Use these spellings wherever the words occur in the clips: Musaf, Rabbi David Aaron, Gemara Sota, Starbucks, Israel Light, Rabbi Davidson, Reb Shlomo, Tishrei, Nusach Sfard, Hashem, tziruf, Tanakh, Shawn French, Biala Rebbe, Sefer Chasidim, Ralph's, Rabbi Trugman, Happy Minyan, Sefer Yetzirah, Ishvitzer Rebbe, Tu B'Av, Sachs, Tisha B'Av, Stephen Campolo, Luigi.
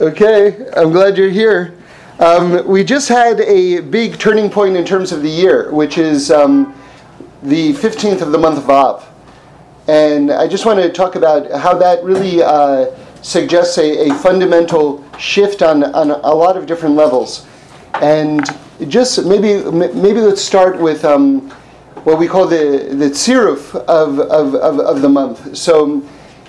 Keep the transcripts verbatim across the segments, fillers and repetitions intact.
Okay, I'm glad you're here. Um, we just had a big turning point in terms of the year, which is um, the fifteenth of the month of Av. And I just want to talk about how that really uh, suggests a, a fundamental shift on, on a lot of different levels. And just maybe maybe let's start with um, what we call the, the tziruf of, of, of, of the month. So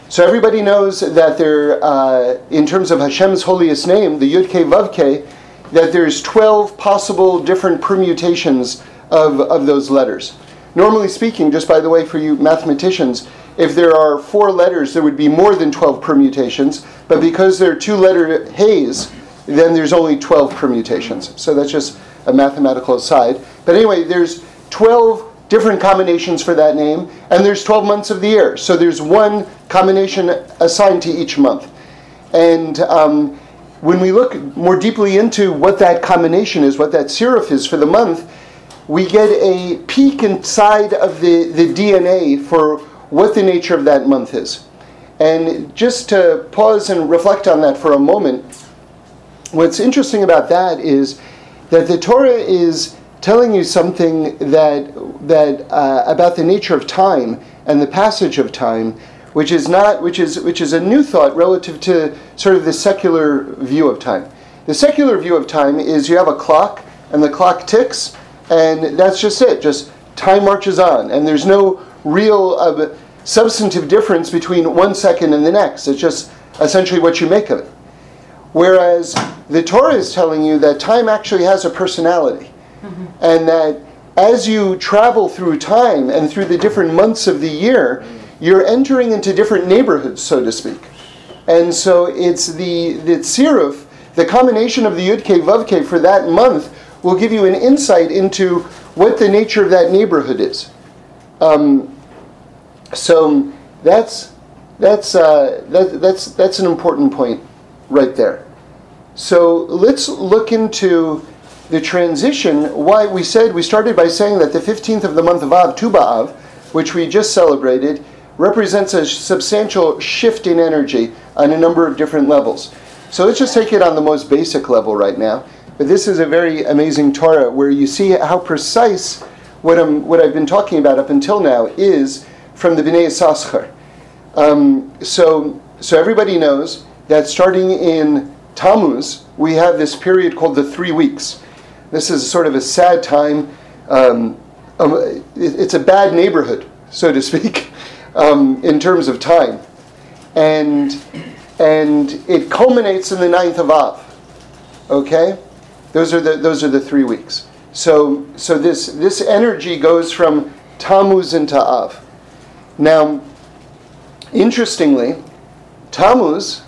so everybody knows that there, uh, in terms of Hashem's holiest name, the Yud-Kei Vav-Kei, that there's twelve possible different permutations of, of those letters. Normally speaking, just by the way for you mathematicians, if there are four letters, there would be more than twelve permutations, but because there are two-letter heys, then there's only twelve permutations. So that's just a mathematical aside. But anyway, there's twelve different combinations for that name, and there's twelve months of the year. So there's one combination assigned to each month. And um, when we look more deeply into what that combination is, what that serif is for the month, we get a peek inside of the, the D N A for what the nature of that month is. And just to pause and reflect on that for a moment, what's interesting about that is that the Torah is telling you something that that uh, about the nature of time and the passage of time, which is not which is which is a new thought relative to sort of the secular view of time. The secular view of time is you have a clock and the clock ticks, and that's just it. Just time marches on, and there's no real uh, substantive difference between one second and the next. It's just essentially what you make of it. Whereas the Torah is telling you that time actually has a personality, mm-hmm. and that as you travel through time and through the different months of the year, you're entering into different neighborhoods, so to speak. And so it's the the tziruf, the combination of the Yud-Kei Vav-Kei for that month, will give you an insight into what the nature of that neighborhood is. Um, so that's that's uh, that, that's that's an important point right there. So let's look into the transition. Why we said we started by saying that the fifteenth of the month of Av, Tu B'Av, which we just celebrated, represents a substantial shift in energy on a number of different levels. So let's just take it on the most basic level right now. But this is a very amazing Torah where you see how precise what, I'm, what I've been talking about up until now is from the B'nai Yissaschar. Um, so, so everybody knows that starting in Tammuz, we have this period called the three weeks. This is sort of a sad time. Um, um, it's a bad neighborhood, so to speak, um, in terms of time. And, and it culminates in the ninth of Av. Okay? Those are the those are the three weeks. So so this this energy goes from Tammuz into Av. Now, interestingly, Tammuz,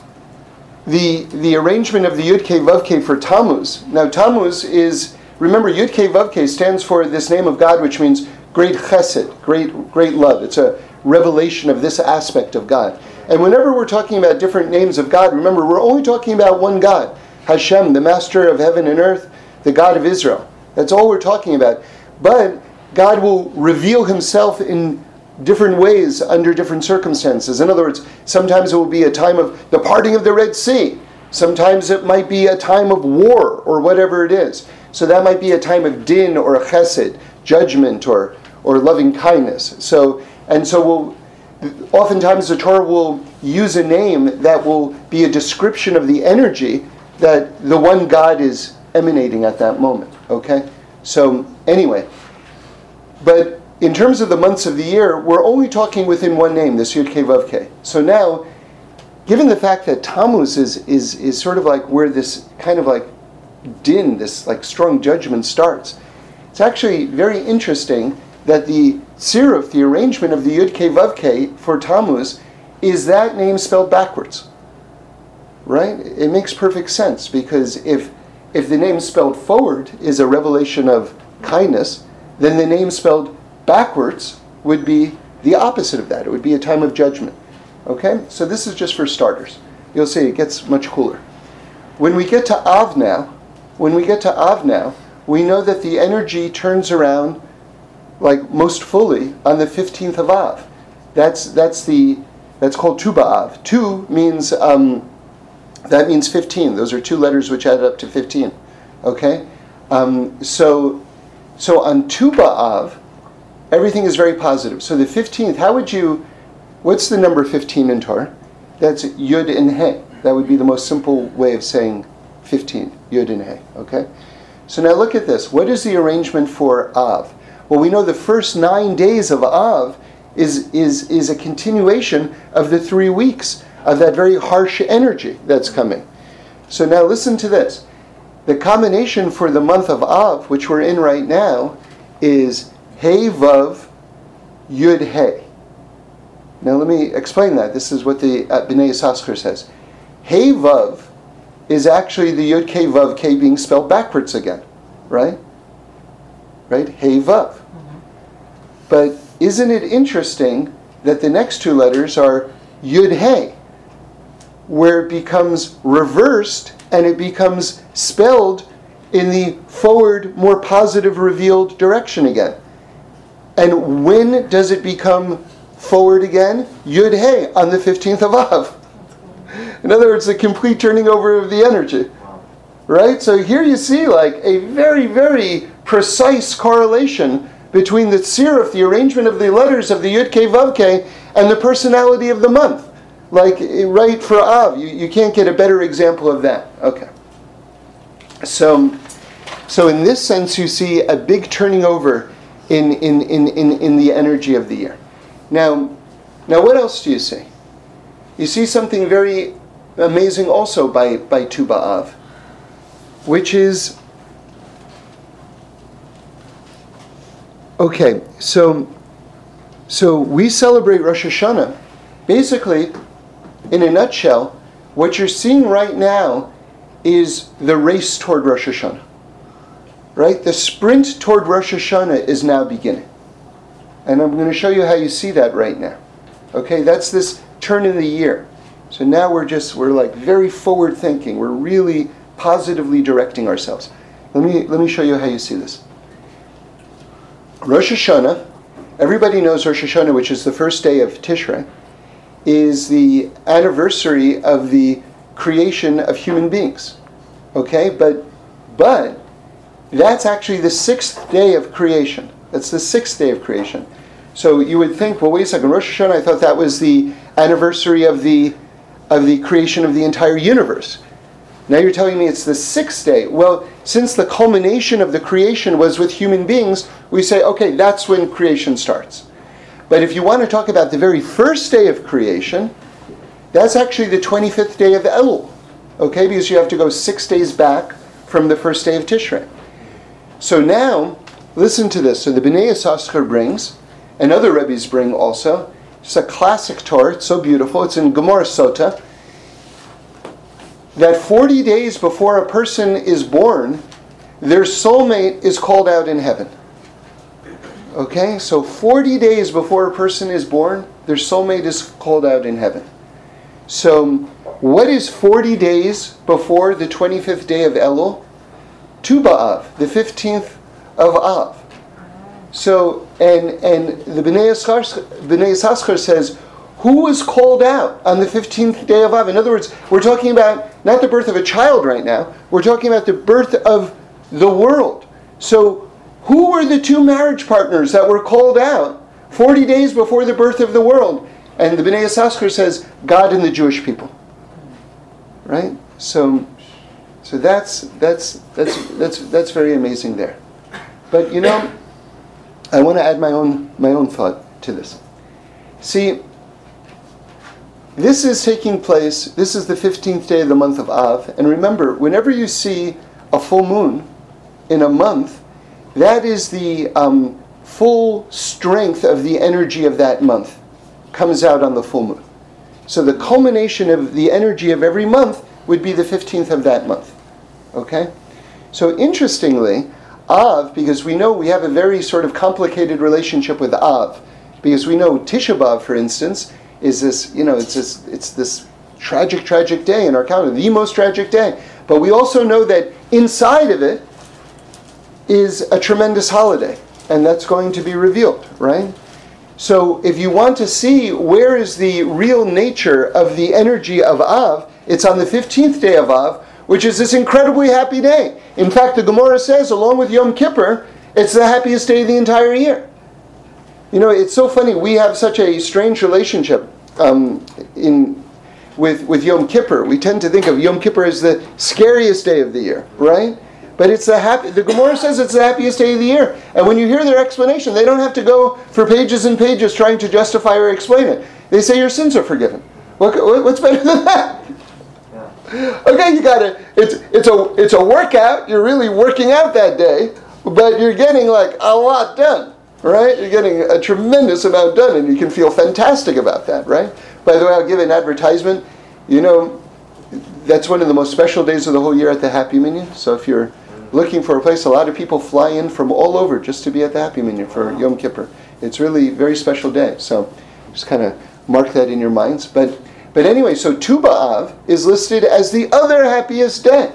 the the arrangement of the Yud-Kei Vav-Kei for Tammuz. Now Tammuz is, remember, Yud-Kei Vav-Kei stands for this name of God, which means great chesed, great great love. It's a revelation of this aspect of God. And whenever we're talking about different names of God, remember, we're only talking about one God. Hashem, the master of heaven and earth, the God of Israel. That's all we're talking about. But God will reveal himself in different ways under different circumstances. In other words, sometimes it will be a time of the parting of the Red Sea. Sometimes it might be a time of war or whatever it is. So that might be a time of din or a chesed, judgment or, or loving kindness. So and so we'll oftentimes the Torah will use a name that will be a description of the energy that the one God is emanating at that moment, okay? So, anyway, but in terms of the months of the year, we're only talking within one name, this Yud-Kei Vav-Kei. So now, given the fact that Tammuz is, is is sort of like where this kind of like din, this like strong judgment starts, it's actually very interesting that the tziruf, the arrangement of the Yud-Kei Vav-Kei for Tammuz, is that name spelled backwards. Right? It makes perfect sense because if if the name spelled forward is a revelation of kindness, then the name spelled backwards would be the opposite of that. It would be a time of judgment. Okay? So this is just for starters. You'll see it gets much cooler. When we get to Av now, when we get to Av now, we know that the energy turns around like most fully on the fifteenth of Av. That's that's the that's called Tu B'Av. Tu means um, That means fifteen. Those are two letters which add up to fifteen. Okay? Um, so so on Tu B'Av, everything is very positive. So the fifteenth, how would you, what's the number fifteen in Torah? That's Yud and He. That would be the most simple way of saying fifteen, Yud and He. Okay? So now look at this. What is the arrangement for Av? Well, we know the first nine days of Av is is is a continuation of the three weeks of that very harsh energy that's coming. So now listen to this. The combination for the month of Av, which we're in right now, is He Vav Yud He. Now let me explain that. This is what the uh, B'nai Yissaschar says. He Vav is actually the Yud K Vav K being spelled backwards again. Right? Right? He Vav. Mm-hmm. But isn't it interesting that the next two letters are Yud He, where it becomes reversed and it becomes spelled in the forward, more positive, revealed direction again? And when does it become forward again? Yud He, on the fifteenth of Av. In other words, the complete turning over of the energy. Right? So here you see like a very, very precise correlation between the tziruf, the arrangement of the letters of the Yud K Vav K, and the personality of the month. Like, right for Av, you, you can't get a better example of that. Okay. So, so in this sense, you see a big turning over in in, in, in in the energy of the year. Now, now what else do you see? You see something very amazing also by, by Tu B'Av, which is... Okay, so... So we celebrate Rosh Hashanah. Basically, in a nutshell, what you're seeing right now is the race toward Rosh Hashanah. Right? The sprint toward Rosh Hashanah is now beginning. And I'm going to show you how you see that right now. Okay, that's this turn in the year. So now we're just, we're like very forward thinking. We're really positively directing ourselves. Let me, let me show you how you see this. Rosh Hashanah. Everybody knows Rosh Hashanah, which is the first day of Tishrei, is the anniversary of the creation of human beings. Okay? But but that's actually the sixth day of creation. That's the sixth day of creation. So you would think, well, wait a second, Rosh Hashanah, I thought that was the anniversary of the of the creation of the entire universe. Now you're telling me it's the sixth day. Well, since the culmination of the creation was with human beings, we say, okay, that's when creation starts. But if you want to talk about the very first day of creation, that's actually the twenty-fifth day of Elul. Okay, because you have to go six days back from the first day of Tishrei. So now, listen to this. So the B'nai Yissaschar brings, and other Rebbes bring also, it's a classic Torah, it's so beautiful, it's in Gemara Sota, that forty days before a person is born, their soulmate is called out in heaven. Okay? So forty days before a person is born, their soulmate is called out in heaven. So what is forty days before the twenty-fifth day of Elul? Tu B'Av, the fifteenth of Av. So, and and the B'nai Yissaschar says, who was called out on the fifteenth day of Av? In other words, we're talking about not the birth of a child right now. We're talking about the birth of the world. So who were the two marriage partners that were called out forty days before the birth of the world? And the B'nai Yissaschar says, God and the Jewish people. Right? So so that's that's that's that's that's very amazing there. But you know, I want to add my own my own thought to this. See, this is taking place, this is the fifteenth day of the month of Av. And remember, whenever you see a full moon in a month, that is the um, full strength of the energy of that month comes out on the full moon. So the culmination of the energy of every month would be the fifteenth of that month. Okay? So interestingly, Av, because we know we have a very sort of complicated relationship with Av, because we know Tisha B'Av, for instance, is this, you know, it's this, it's this tragic, tragic day in our calendar, the most tragic day. But we also know that inside of it is a tremendous holiday, and that's going to be revealed, right? So if you want to see where is the real nature of the energy of Av, It's on the fifteenth day of Av, which is this incredibly happy day. In fact, the Gemara says, along with Yom Kippur, it's the happiest day of the entire year. You know, it's so funny. We have such a strange relationship um, in with with Yom Kippur. We tend to think of Yom Kippur as the scariest day of the year, right? But it's the happy. The Gemara says it's the happiest day of the year. And when you hear their explanation, they don't have to go for pages and pages trying to justify or explain it. They say your sins are forgiven. What, what's better than that? Yeah. Okay, you got it. It's it's a it's a workout. You're really working out that day, but you're getting like a lot done. Right? You're getting a tremendous amount done, and you can feel fantastic about that, right? By the way, I'll give an advertisement. You know, that's one of the most special days of the whole year at the Happy Minyan. So if you're looking for a place, a lot of people fly in from all over just to be at the Happy Minyan for wow. Yom Kippur. It's really a very special day. So just kind of mark that in your minds. But but anyway, so Tu B'Av is listed as the other happiest day.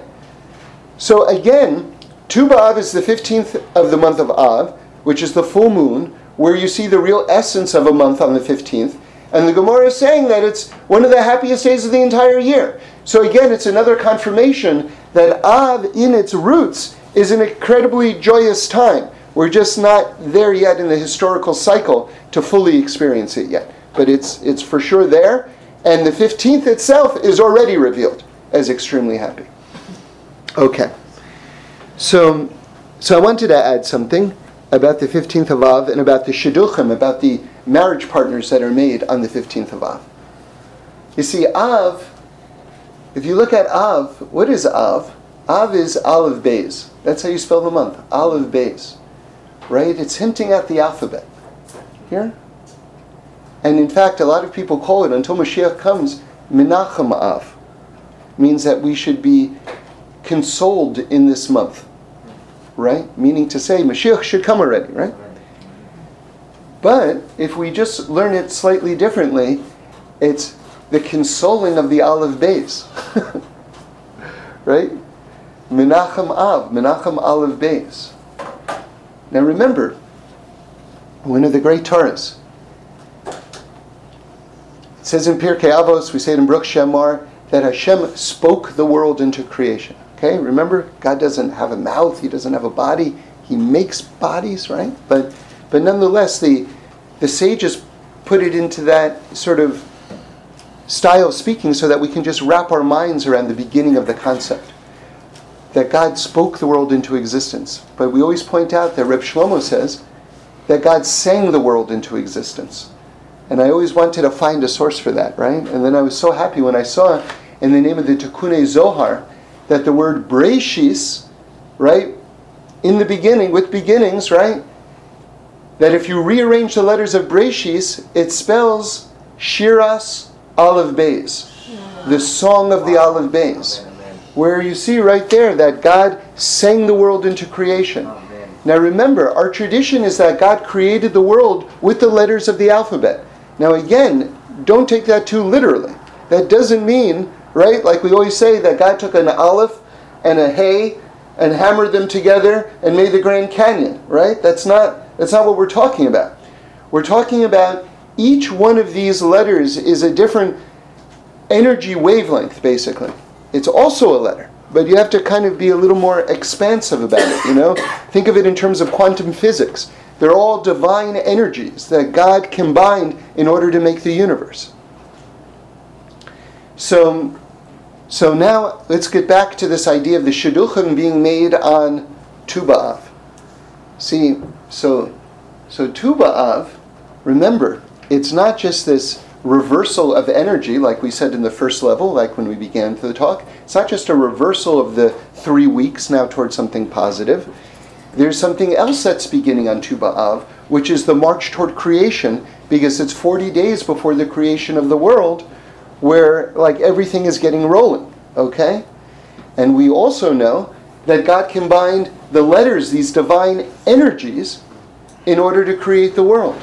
So again, Tu B'Av is the fifteenth of the month of Av, which is the full moon, where you see the real essence of a month on the fifteenth. And the Gemara is saying that it's one of the happiest days of the entire year. So again, it's another confirmation that Av, in its roots, is an incredibly joyous time. We're just not there yet in the historical cycle to fully experience it yet. But it's it's for sure there. And the fifteenth itself is already revealed as extremely happy. Okay. So, so I wanted to add something about the fifteenth of Av and about the shidduchim, about the marriage partners that are made on the fifteenth of Av. You see, Av, if you look at Av, what is Av? Av is Aleph Beis. That's how you spell the month, Aleph Beis. Right? It's hinting at the alphabet. Here? And in fact, a lot of people call it, until Mashiach comes, Menachem Av. Means that we should be consoled in this month. Right? Meaning to say, Mashiach should come already, right? But if we just learn it slightly differently, it's the consoling of the Aleph Beis. Right? Menachem Av, Menachem Aleph Beis. Now remember, one of the great Torahs. It says in Pirkei Avos, we say it in Brook Shemar, that Hashem spoke the world into creation. Okay, remember, God doesn't have a mouth, He doesn't have a body, He makes bodies, right? But but nonetheless, the the sages put it into that sort of style of speaking so that we can just wrap our minds around the beginning of the concept. That God spoke the world into existence. But we always point out that Reb Shlomo says that God sang the world into existence. And I always wanted to find a source for that, right? And then I was so happy when I saw in the name of the Tikkune Zohar that the word Breishis, right, in the beginning, with beginnings, right, that if you rearrange the letters of Breishis, it spells Shiras Aleph Beis, the song of the Aleph Beis, where you see right there that God sang the world into creation. Amen. Now remember, our tradition is that God created the world with the letters of the alphabet. Now again, don't take that too literally. That doesn't mean, right? Like we always say that God took an aleph and a hay and hammered them together and made the Grand Canyon, right? That's not that's not what we're talking about. We're talking about each one of these letters is a different energy wavelength, basically. It's also a letter, but you have to kind of be a little more expansive about it, you know? Think of it in terms of quantum physics. They're all divine energies that God combined in order to make the universe. So, so now let's get back to this idea of the shidduchim being made on Tu B'Av. See, so, so Tu B'Av, remember, it's not just this reversal of energy, like we said in the first level, like when we began the talk. It's not just a reversal of the three weeks now towards something positive. There's something else that's beginning on Tu B'Av, which is the march toward creation, because it's forty days before the creation of the world, where like everything is getting rolling, okay? And we also know that God combined the letters, these divine energies, in order to create the world.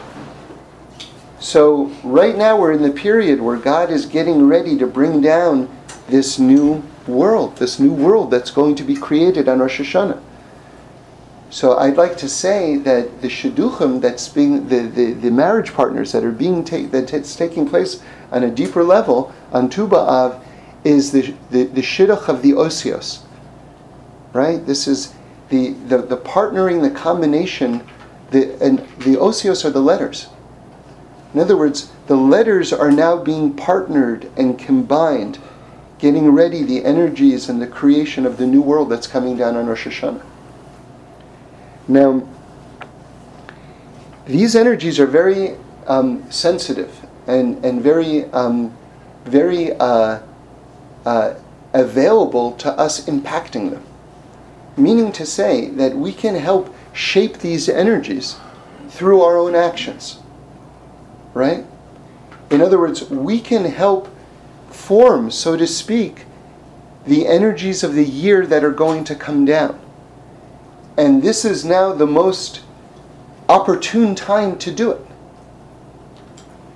So right now we're in the period where God is getting ready to bring down this new world, this new world that's going to be created on Rosh Hashanah. So I'd like to say that the shidduchim, that's being the, the, the marriage partners that are being ta- that's taking place on a deeper level on Tu B'Av, is the the, the shidduch of the osios, right? This is the the, the partnering, the combination, the and the osios are the letters. In other words, the letters are now being partnered and combined, getting ready the energies and the creation of the new world that's coming down on Rosh Hashanah. Now, these energies are very um, sensitive and and very um, very uh, uh, available to us impacting them. Meaning to say that we can help shape these energies through our own actions, right? In other words, we can help form, so to speak, the energies of the year that are going to come down. And this is now the most opportune time to do it.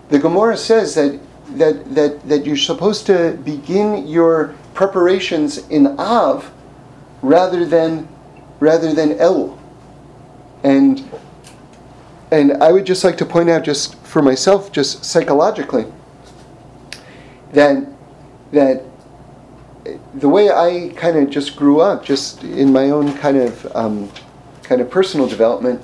The Gemara says that that that, that you're supposed to begin your preparations in Av rather than rather than Elul. And and I would just like to point out, just for myself, just psychologically, that that the way I kind of just grew up, just in my own kind of um, kind of personal development,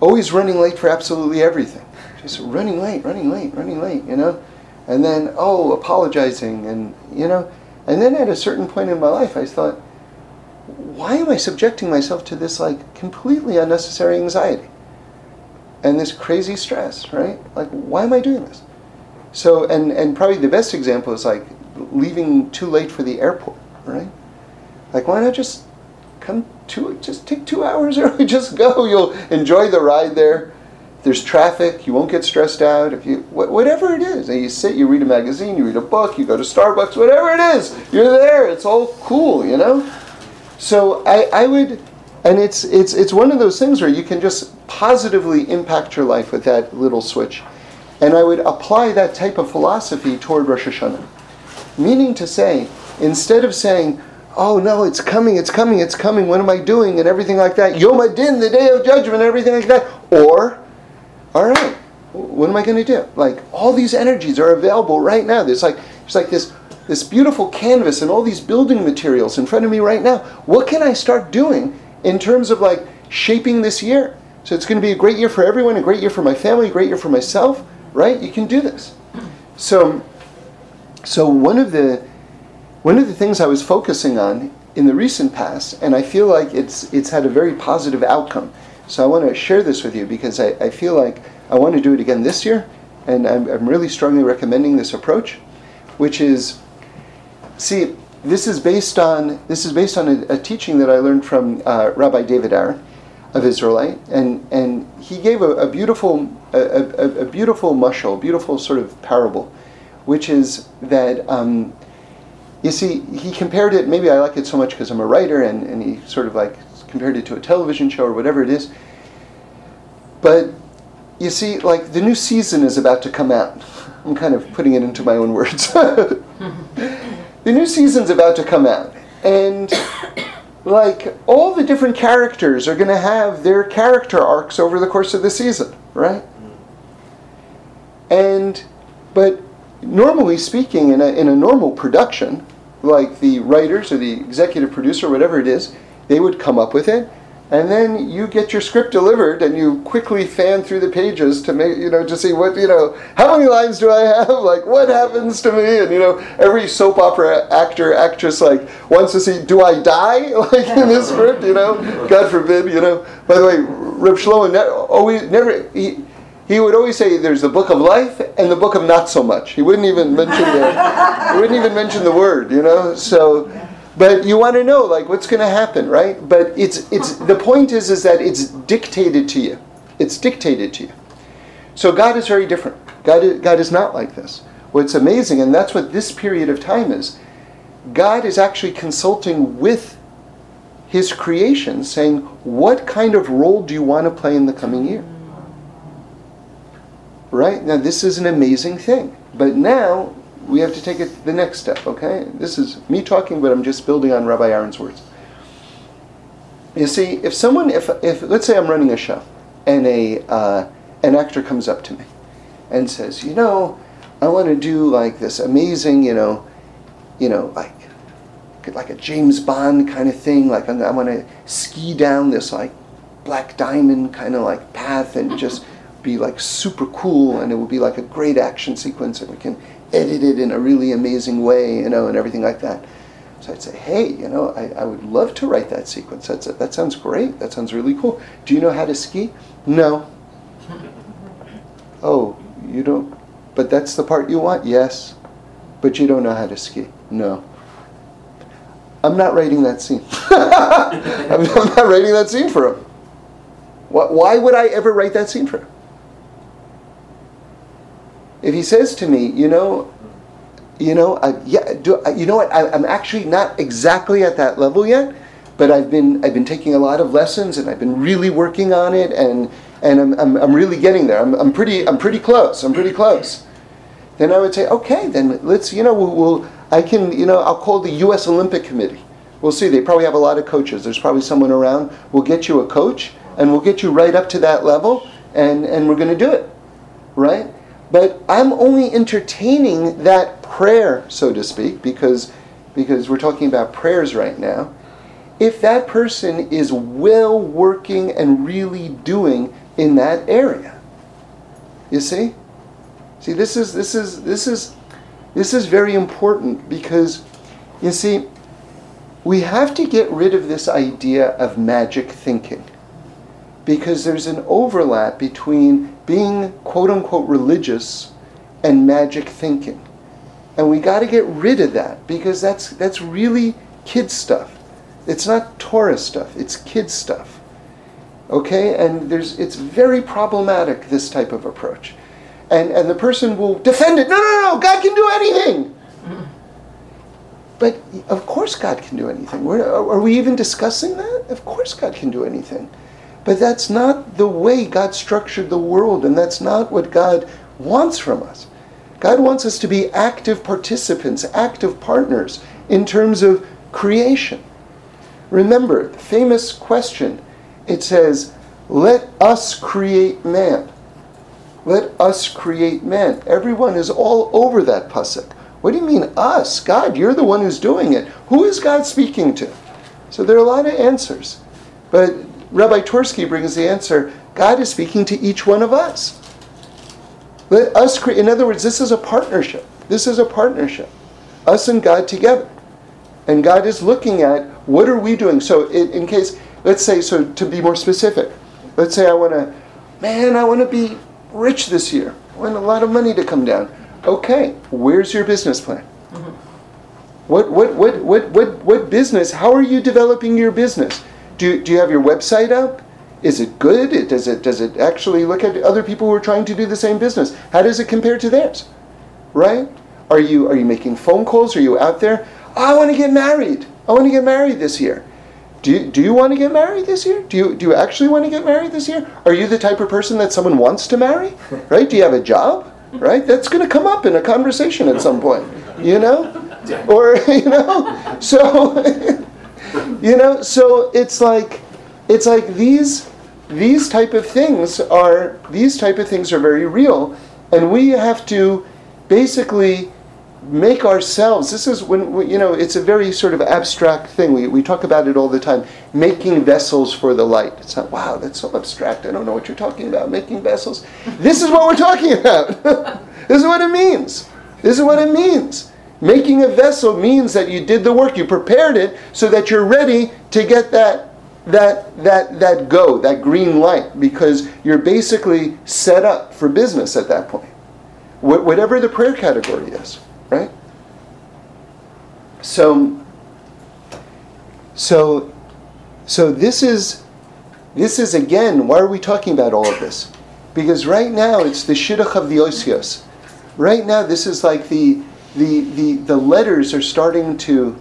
always running late for absolutely everything. Just running late, running late, running late, you know? And then, oh, apologizing, and, you know? And then at a certain point in my life, I thought, why am I subjecting myself to this, like, completely unnecessary anxiety? And this crazy stress, right? Like, why am I doing this? So, and, and probably the best example is, like, leaving too late for the airport, right? Like, why not just come to, just take two hours early, just go. You'll enjoy the ride there. There's traffic. You won't get stressed out. If you wh- whatever it is, and you sit, you read a magazine, you read a book, you go to Starbucks, whatever it is, you're there. It's all cool, you know? So I, I would, and it's it's it's one of those things where you can just positively impact your life with that little switch. And I would apply that type of philosophy toward Rosh Hashanah. Meaning to say, instead of saying, oh no, it's coming, it's coming, it's coming, what am I doing, and everything like that, Yom Adin, the day of judgment, everything like that, or, all right, what am I going to do? Like, all these energies are available right now. There's like there's like this, this beautiful canvas and all these building materials in front of me right now. What can I start doing in terms of like shaping this year? So it's going to be a great year for everyone, a great year for my family, a great year for myself, right? You can do this. So... So one of the one of the things I was focusing on in the recent past, and I feel like it's it's had a very positive outcome. So I want to share this with you because I, I feel like I want to do it again this year, and I'm, I'm really strongly recommending this approach, which is, see, this is based on this is based on a, a teaching that I learned from uh, Rabbi David Aaron of Israel Light, and and he gave a, a beautiful a, a, a beautiful mashal, beautiful sort of parable, which is that, um, you see, he compared it, maybe I like it so much because I'm a writer, and, and he sort of like compared it to a television show or whatever it is. But, you see, like the new season is about to come out. I'm kind of putting it into my own words. The new season's about to come out. And, like, all the different characters are going to have their character arcs over the course of the season, right? And, but... normally speaking, in a in a normal production, like the writers or the executive producer, whatever it is, they would come up with it, and then you get your script delivered, and you quickly fan through the pages to make you know to see what you know how many lines do I have, like what happens to me, and you know every soap opera actor actress like wants to see, do I die like in this script, you know, God forbid, you know. By the way, Reb Shlomo ne- always never he. He would always say, "There's the book of life and the book of not so much." He wouldn't even mention the, he wouldn't even mention the word, you know. So, but you want to know, like, what's going to happen, right? But it's it's the point is is that it's dictated to you. It's dictated to you. So God is very different. God is, God is not like this. What's amazing, and that's what this period of time is. God is actually consulting with His creation, saying, "What kind of role do you want to play in the coming year?" Right? Now, this is an amazing thing. But now, we have to take it the next step, okay? This is me talking, but I'm just building on Rabbi Aaron's words. You see, if someone, if, if let's say I'm running a show, and a uh, an actor comes up to me and says, you know, I want to do, like, this amazing, you know, you know, like like a James Bond kind of thing. Like I'm, I want to ski down this like black diamond kind of like path and just be like super cool, and it would be like a great action sequence, and we can edit it in a really amazing way, you know, and everything like that. So I'd say, hey, you know, I, I would love to write that sequence. That's a, that sounds great. That sounds really cool. Do you know how to ski? No. Oh, you don't? But that's the part you want? Yes. But you don't know how to ski? No. I'm not writing that scene. I'm not writing that scene for him. Why would I ever write that scene for him? If he says to me, you know, you know, I, yeah, do, you know what? I, I'm actually not exactly at that level yet, but I've been I've been taking a lot of lessons, and I've been really working on it, and and I'm I'm, I'm really getting there. I'm I'm pretty I'm pretty close. I'm pretty close. Then I would say, okay, then let's you know we'll, we'll I can you know I'll call the U S Olympic Committee. We'll see. They probably have a lot of coaches. There's probably someone around. We'll get you a coach, and we'll get you right up to that level, and and we're going to do it, right? But I'm only entertaining that prayer, so to speak, because because we're talking about prayers right now. If that person is well working and really doing in that area, you see, see this is this is this is this is very important, because you see we have to get rid of this idea of magic thinking, because there's an overlap between being quote-unquote religious and magic thinking. And we got to get rid of that, because that's that's really kid stuff. It's not Torah stuff, it's kid stuff. Okay? And there's it's very problematic, this type of approach. And and the person will defend it. No, no, no, God can do anything. But of course God can do anything. We're, are we even discussing that? Of course God can do anything. But that's not the way God structured the world, and that's not what God wants from us. God wants us to be active participants, active partners in terms of creation. Remember, the famous question, it says, let us create man. Let us create man. Everyone is all over that pasuk. What do you mean us? God, you're the one who's doing it. Who is God speaking to? So there are a lot of answers. But Rabbi Tversky brings the answer, God is speaking to each one of us. Let us create. In other words, this is a partnership. This is a partnership. Us and God together. And God is looking at, what are we doing? So in, in case, let's say, so to be more specific, let's say I want to, man, I want to be rich this year. I want a lot of money to come down. Okay, where's your business plan? Mm-hmm. What, what, what, what, what, what business? How are you developing your business? Do, do you have your website up? Is it good? It, does it does it actually look at other people who are trying to do the same business? How does it compare to theirs? Right? Are you are you making phone calls? Are you out there? Oh, I want to get married. I want to get married this year. Do you, do you want to get married this year? Do you do you actually want to get married this year? Are you the type of person that someone wants to marry? Right? Do you have a job? Right? That's going to come up in a conversation at some point. You know? Or, you know? So... You know, so it's like, it's like these, these type of things are these type of things are very real, and we have to basically make ourselves. This is when we, you know, it's a very sort of abstract thing. We we talk about it all the time. Making vessels for the light. It's not wow, that's so abstract. I don't know what you're talking about. Making vessels. This is what we're talking about. This is what it means. This is what it means. Making a vessel means that you did the work, you prepared it so that you're ready to get that that that that go, that green light, because you're basically set up for business at that point. Wh- whatever the prayer category is, right? So so so this is this is again, why are we talking about all of this? Because right now it's the shidduch of the osios. Right now this is like the The, the the letters are starting to,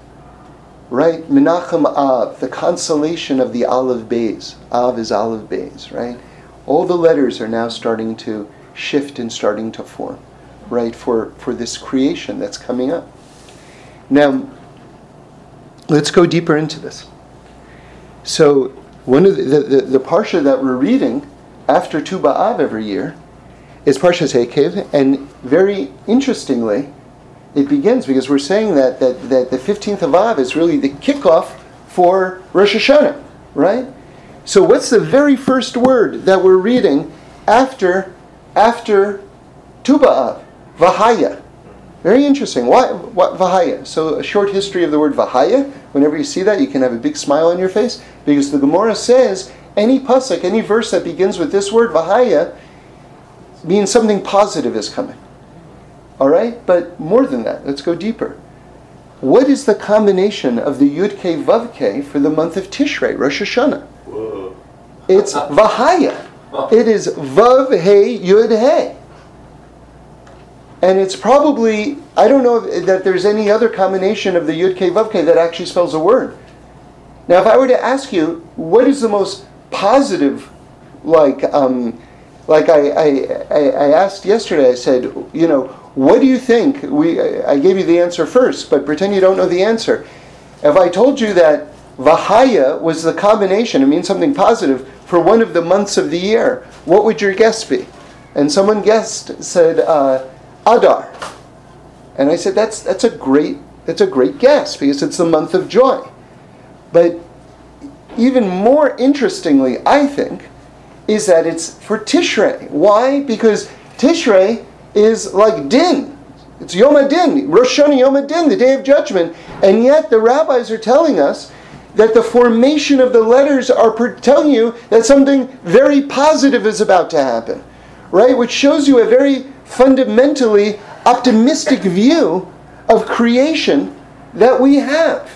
right? Menachem Av, the consolation of the olive bays. Av is olive bays, right? All the letters are now starting to shift and starting to form, right? For, for this creation that's coming up. Now, let's go deeper into this. So, one of the the, the, the parsha that we're reading after Tu B'Av every year is Parshat Akev, and very interestingly, it begins, because we're saying that that, that the fifteenth of Av is really the kickoff for Rosh Hashanah, right? So what's the very first word that we're reading after after Tu B'Av? Vahaya. Very interesting. Why what Vahaya? So a short history of the word Vahaya. Whenever you see that, you can have a big smile on your face, because the Gemara says any pasuk, any verse that begins with this word Vahaya means something positive is coming. All right? But more than that, let's go deeper. What is the combination of the Yud-Kei Vav-Kei for the month of Tishrei, Rosh Hashanah? Whoa. It's Vahaya. It is Vav-Hei Yud-Hei. And it's probably, I don't know if, that there's any other combination of the Yud-Kei Vav-Kei that actually spells a word. Now, if I were to ask you, what is the most positive, like, um, like I, I, I asked yesterday, I said, you know, what do you think? We I gave you the answer first, but pretend you don't know the answer. If I told you that Vahaya was the combination, it means something positive, for one of the months of the year, what would your guess be? And someone guessed, said, uh, Adar. And I said, that's that's a great that's a great guess, because it's the month of joy. But even more interestingly, I think, is that it's for Tishrei. Why? Because Tishrei is like Din. It's Yom HaDin, Rosh Hashanah Yom HaDin, the Day of Judgment. And yet the rabbis are telling us that the formation of the letters are per- telling you that something very positive is about to happen, right? Which shows you a very fundamentally optimistic view of creation that we have.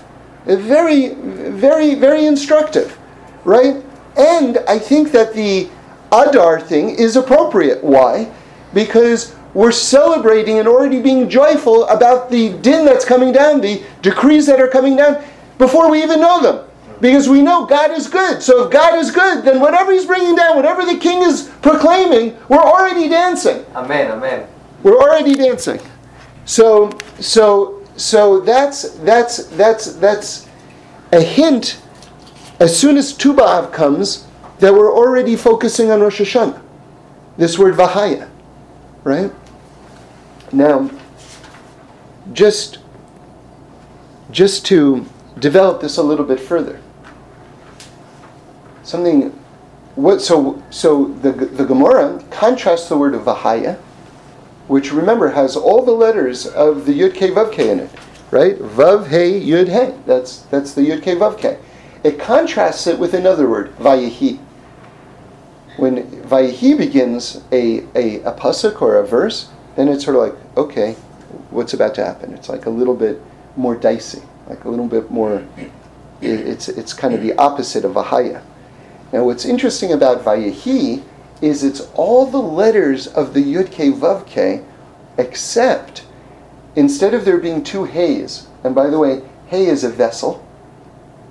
Very, very, very instructive, right? And I think that the Adar thing is appropriate. Why? Because we're celebrating and already being joyful about the din that's coming down, the decrees that are coming down, before we even know them. Because we know God is good. So if God is good, then whatever he's bringing down, whatever the king is proclaiming, we're already dancing. Amen, amen. We're already dancing. So, so, so that's, that's, that's, that's a hint. As soon as Tu B'Av comes, that we're already focusing on Rosh Hashanah. This word Vahaya, right? Now, just, just to develop this a little bit further. Something, what? So, so the the Gemara contrasts the word of Vahaya, which remember has all the letters of the Yud Kei Vav Kei in it, right? Vav Hei Yud Hei. That's that's the Yud Kei Vav Kei. It contrasts it with another word, Vayehi. When Vayehi begins a, a, a pasuk or a verse, then it's sort of like, okay, what's about to happen? It's like a little bit more dicey, like a little bit more, it, it's it's kind of the opposite of Vahaya. Now what's interesting about Vayehi is it's all the letters of the Yud-Kei Vav-Kei, except instead of there being two Heys, and by the way, Hey is a vessel,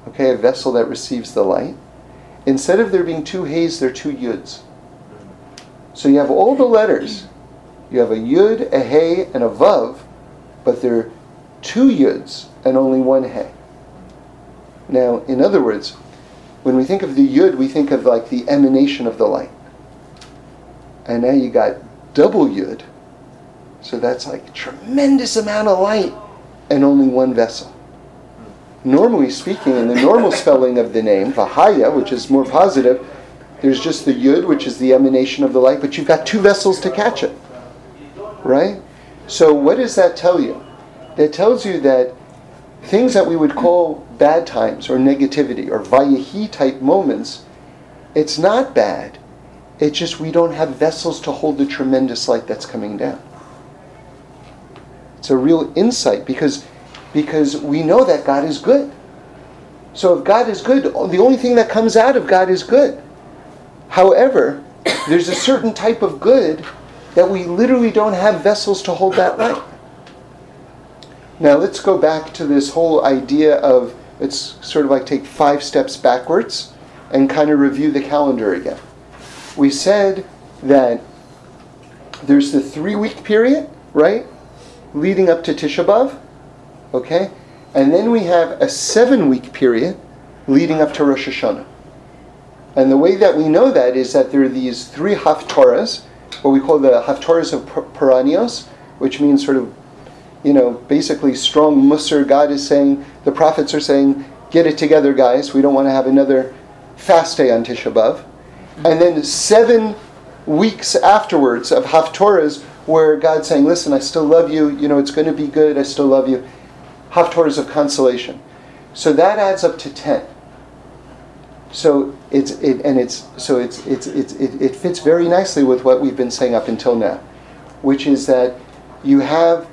okay, a vessel that receives the light. Instead of there being two Heys, there are two Yuds. So you have all the letters. You have a Yud, a Hey, and a Vav, but there are two Yuds and only one Hey. Now, in other words, when we think of the Yud, we think of like the emanation of the light. And now you got double Yud, so that's like a tremendous amount of light and only one vessel. Normally speaking, in the normal spelling of the name, Vahaya, which is more positive, there's just the Yud, which is the emanation of the light, but you've got two vessels to catch it, right? So what does that tell you? That tells you that things that we would call bad times or negativity or Vayehi type moments, it's not bad. It's just we don't have vessels to hold the tremendous light that's coming down. It's a real insight, because Because we know that God is good. So if God is good, the only thing that comes out of God is good. However, there's a certain type of good that we literally don't have vessels to hold that light. Now let's go back to this whole idea of, it's sort of like take five steps backwards and kind of review the calendar again. We said that there's the three-week period, right, leading up to Tisha B'Av. Okay? And then we have a seven-week period leading up to Rosh Hashanah. And the way that we know that is that there are these three haftorahs, what we call the haftorahs of Paranios, which means sort of you know, basically strong Musar. God is saying, the prophets are saying, get it together, guys. We don't want to have another fast day on Tisha B'Av. And then seven weeks afterwards of Haftorahs where God's saying, listen, I still love you. You know, it's going to be good. I still love you. Haftorahs of consolation. So that adds up to ten. So it's it and it's so it's it's it's it, it fits very nicely with what we've been saying up until now, which is that you have,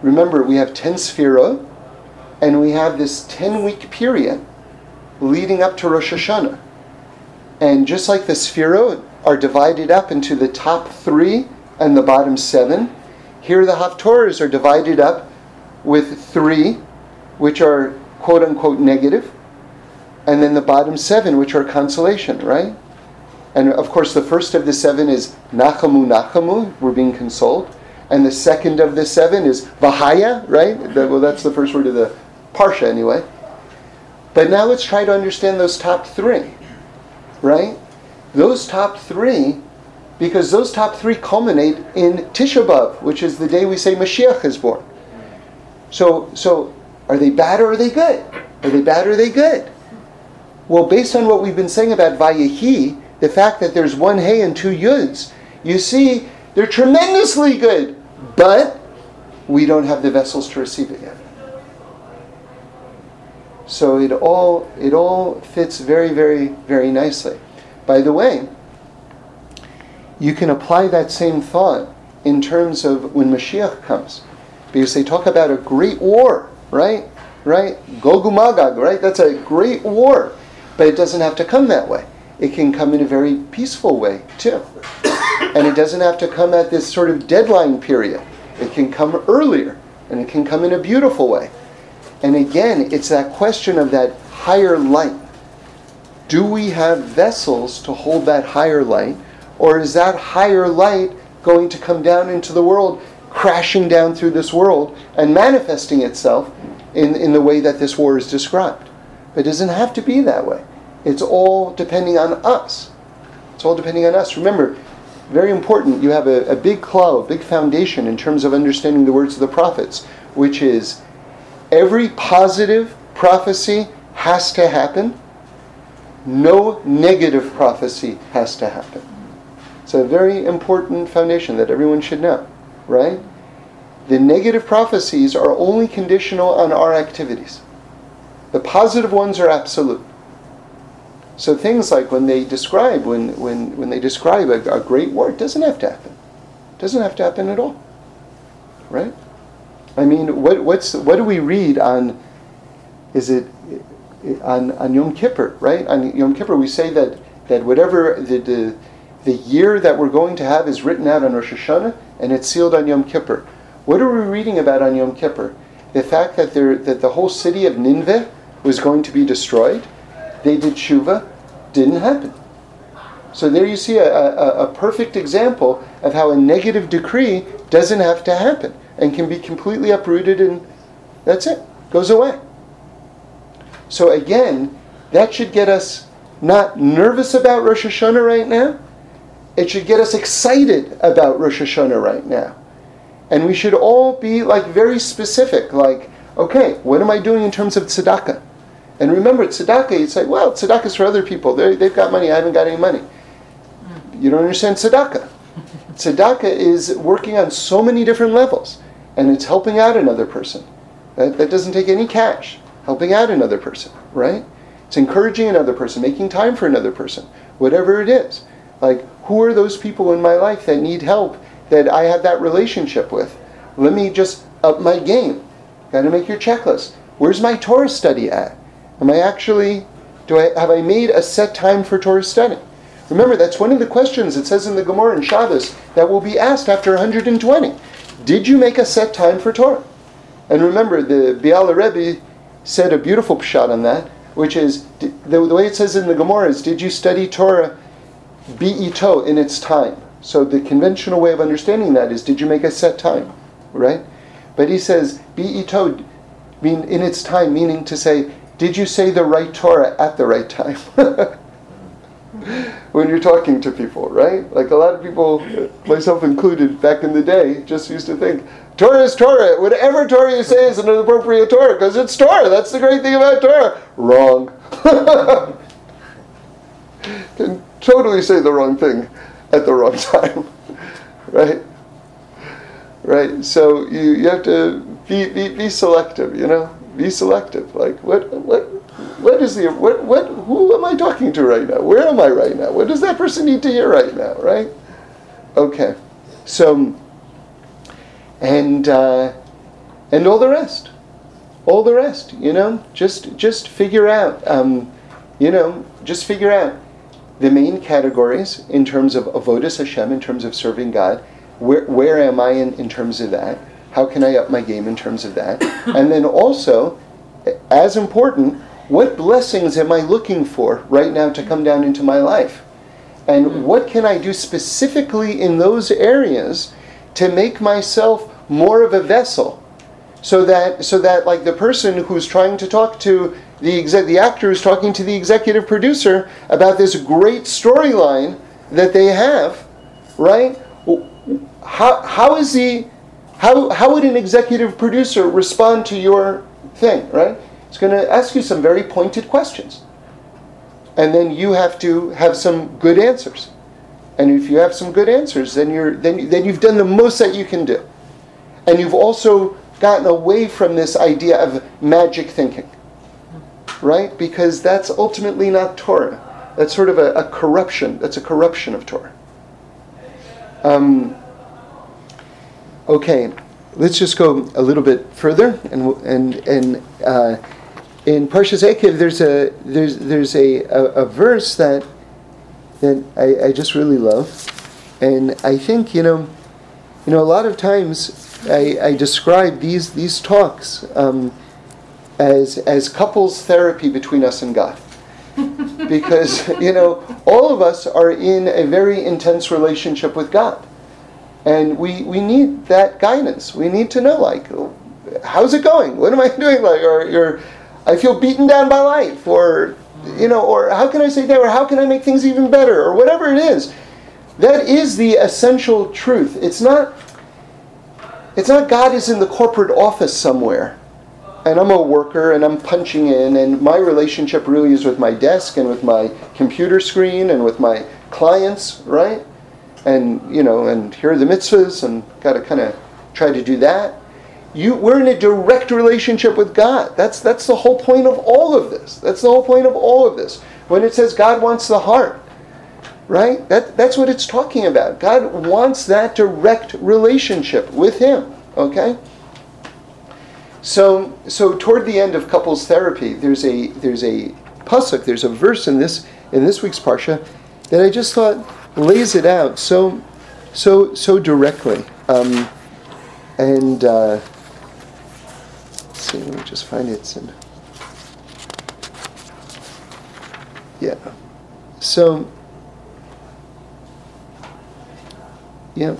remember, we have ten Sefirot, and we have this ten-week period leading up to Rosh Hashanah. And just like the Sefirot are divided up into the top three and the bottom seven, here the Haftorahs are divided up with three, which are quote-unquote negative, and then the bottom seven, which are consolation, right? And of course, the first of the seven is Nachamu, Nachamu, we're being consoled. And the second of the seven is Vahaya, right? That, well, that's the first word of the Parsha anyway. But now let's try to understand those top three, right? Those top three, because those top three culminate in Tisha B'Av, which is the day we say Mashiach is born. So, so are they bad or are they good? Are they bad or are they good? Well, based on what we've been saying about Vayehi, the fact that there's one Hey and two Yuds, you see they're tremendously good, but we don't have the vessels to receive it yet. So it all it all fits very, very, very nicely. By the way, you can apply that same thought in terms of when Mashiach comes, because they talk about a great war, right? Right? Gog and Magog, right? That's a great war, but it doesn't have to come that way. It can come in a very peaceful way too. And it doesn't have to come at this sort of deadline period. It can come earlier, and it can come in a beautiful way. And again, it's that question of that higher light. Do we have vessels to hold that higher light, or is that higher light going to come down into the world, crashing down through this world, and manifesting itself in, in the way that this war is described? It doesn't have to be that way. It's all depending on us. It's all depending on us. Remember, very important, you have a, a big cloud, a big foundation in terms of understanding the words of the prophets, which is every positive prophecy has to happen. No negative prophecy has to happen. It's a very important foundation that everyone should know, right? The negative prophecies are only conditional on our activities. The positive ones are absolute. So things like when they describe when when, when they describe a, a great war, it doesn't have to happen. It doesn't have to happen at all, right? I mean, what what's what do we read on? Is it on, on Yom Kippur, right? On Yom Kippur, we say that that whatever the, the the year that we're going to have is written out on Rosh Hashanah and it's sealed on Yom Kippur. What are we reading about on Yom Kippur? The fact that there that the whole city of Nineveh was going to be destroyed. They did Shuvah. Didn't happen. So there you see a, a, a perfect example of how a negative decree doesn't have to happen and can be completely uprooted, and that's it. Goes away. So again, that should get us not nervous about Rosh Hashanah right now. It should get us excited about Rosh Hashanah right now. And we should all be like very specific, like, okay, what am I doing in terms of tzedakah? And remember, tzedakah, you'd say, well, tzedakah is for other people. They're, they've got money. I haven't got any money. You don't understand tzedakah. Tzedakah is working on so many different levels, and it's helping out another person. That, that doesn't take any cash. Helping out another person, right? It's encouraging another person, making time for another person, whatever it is. Like, who are those people in my life that need help that I have that relationship with? Let me just up my game. Got to make your checklist. Where's my Torah study at? Am I actually, do I have I made a set time for Torah study? Remember, that's one of the questions it says in the Gemara and Shabbos that will be asked after one hundred twenty. Did you make a set time for Torah? And remember, the Biala Rebbe said a beautiful pshat on that, which is, the way it says in the Gemara is, did you study Torah bi'ito in its time? So the conventional way of understanding that is, did you make a set time, right? But he says, bi'ito, mean in its time, meaning to say, did you say the right Torah at the right time? when you're talking to people, right? Like a lot of people, myself included, back in the day, just used to think, Torah is Torah. Whatever Torah you say is an appropriate Torah, because it's Torah. That's the great thing about Torah. Wrong. Can totally say the wrong thing at the wrong time, right? Right. So you, you have to be, be be selective, you know. Be selective. Like what what what is the what what who am I talking to right now? Where am I right now? What does that person need to hear right now? Right? Okay. So and uh, and all the rest, all the rest. You know, just just figure out. Um, you know, just figure out the main categories in terms of avodas Hashem, in terms of serving God. Where, where am I in, in terms of that? How can I up my game in terms of that? And then also, as important, what blessings am I looking for right now to come down into my life? And what can I do specifically in those areas to make myself more of a vessel? So that, so that like the person who's trying to talk to the exec, the actor who's talking to the executive producer about this great storyline that they have, right? How how is he? How how would an executive producer respond to your thing? Right, it's going to ask you some very pointed questions, and then you have to have some good answers. And if you have some good answers, then you're then then you've done the most that you can do, and you've also gotten away from this idea of magic thinking, right? Because that's ultimately not Torah. That's sort of a, a corruption. That's a corruption of Torah. Um, okay, let's just go a little bit further, and and and uh, in Parshas Ekev, there's a there's there's a, a, a verse that that I, I just really love, and I think you know, you know, a lot of times I, I describe these these talks um, as as couples therapy between us and God. Because, you know, all of us are in a very intense relationship with God. And we we need that guidance. We need to know, like, how's it going? What am I doing? Like, or, or I feel beaten down by life. Or, you know, or how can I say that? Or how can I make things even better? Or whatever it is. That is the essential truth. It's not, it's not God is in the corporate office somewhere. And I'm a worker, and I'm punching in, and my relationship really is with my desk and with my computer screen and with my clients, right? And, you know, and here are the mitzvahs, and got to kind of try to do that. You, we're in a direct relationship with God. That's that's the whole point of all of this. That's the whole point of all of this. When it says God wants the heart, right? That that's what it's talking about. God wants that direct relationship with Him, okay? So, so toward the end of couples therapy, there's a there's a pasuk, there's a verse in this in this week's parsha that I just thought lays it out so so so directly. Um, and uh, let's see, let me just find it. It's in, yeah. So yeah.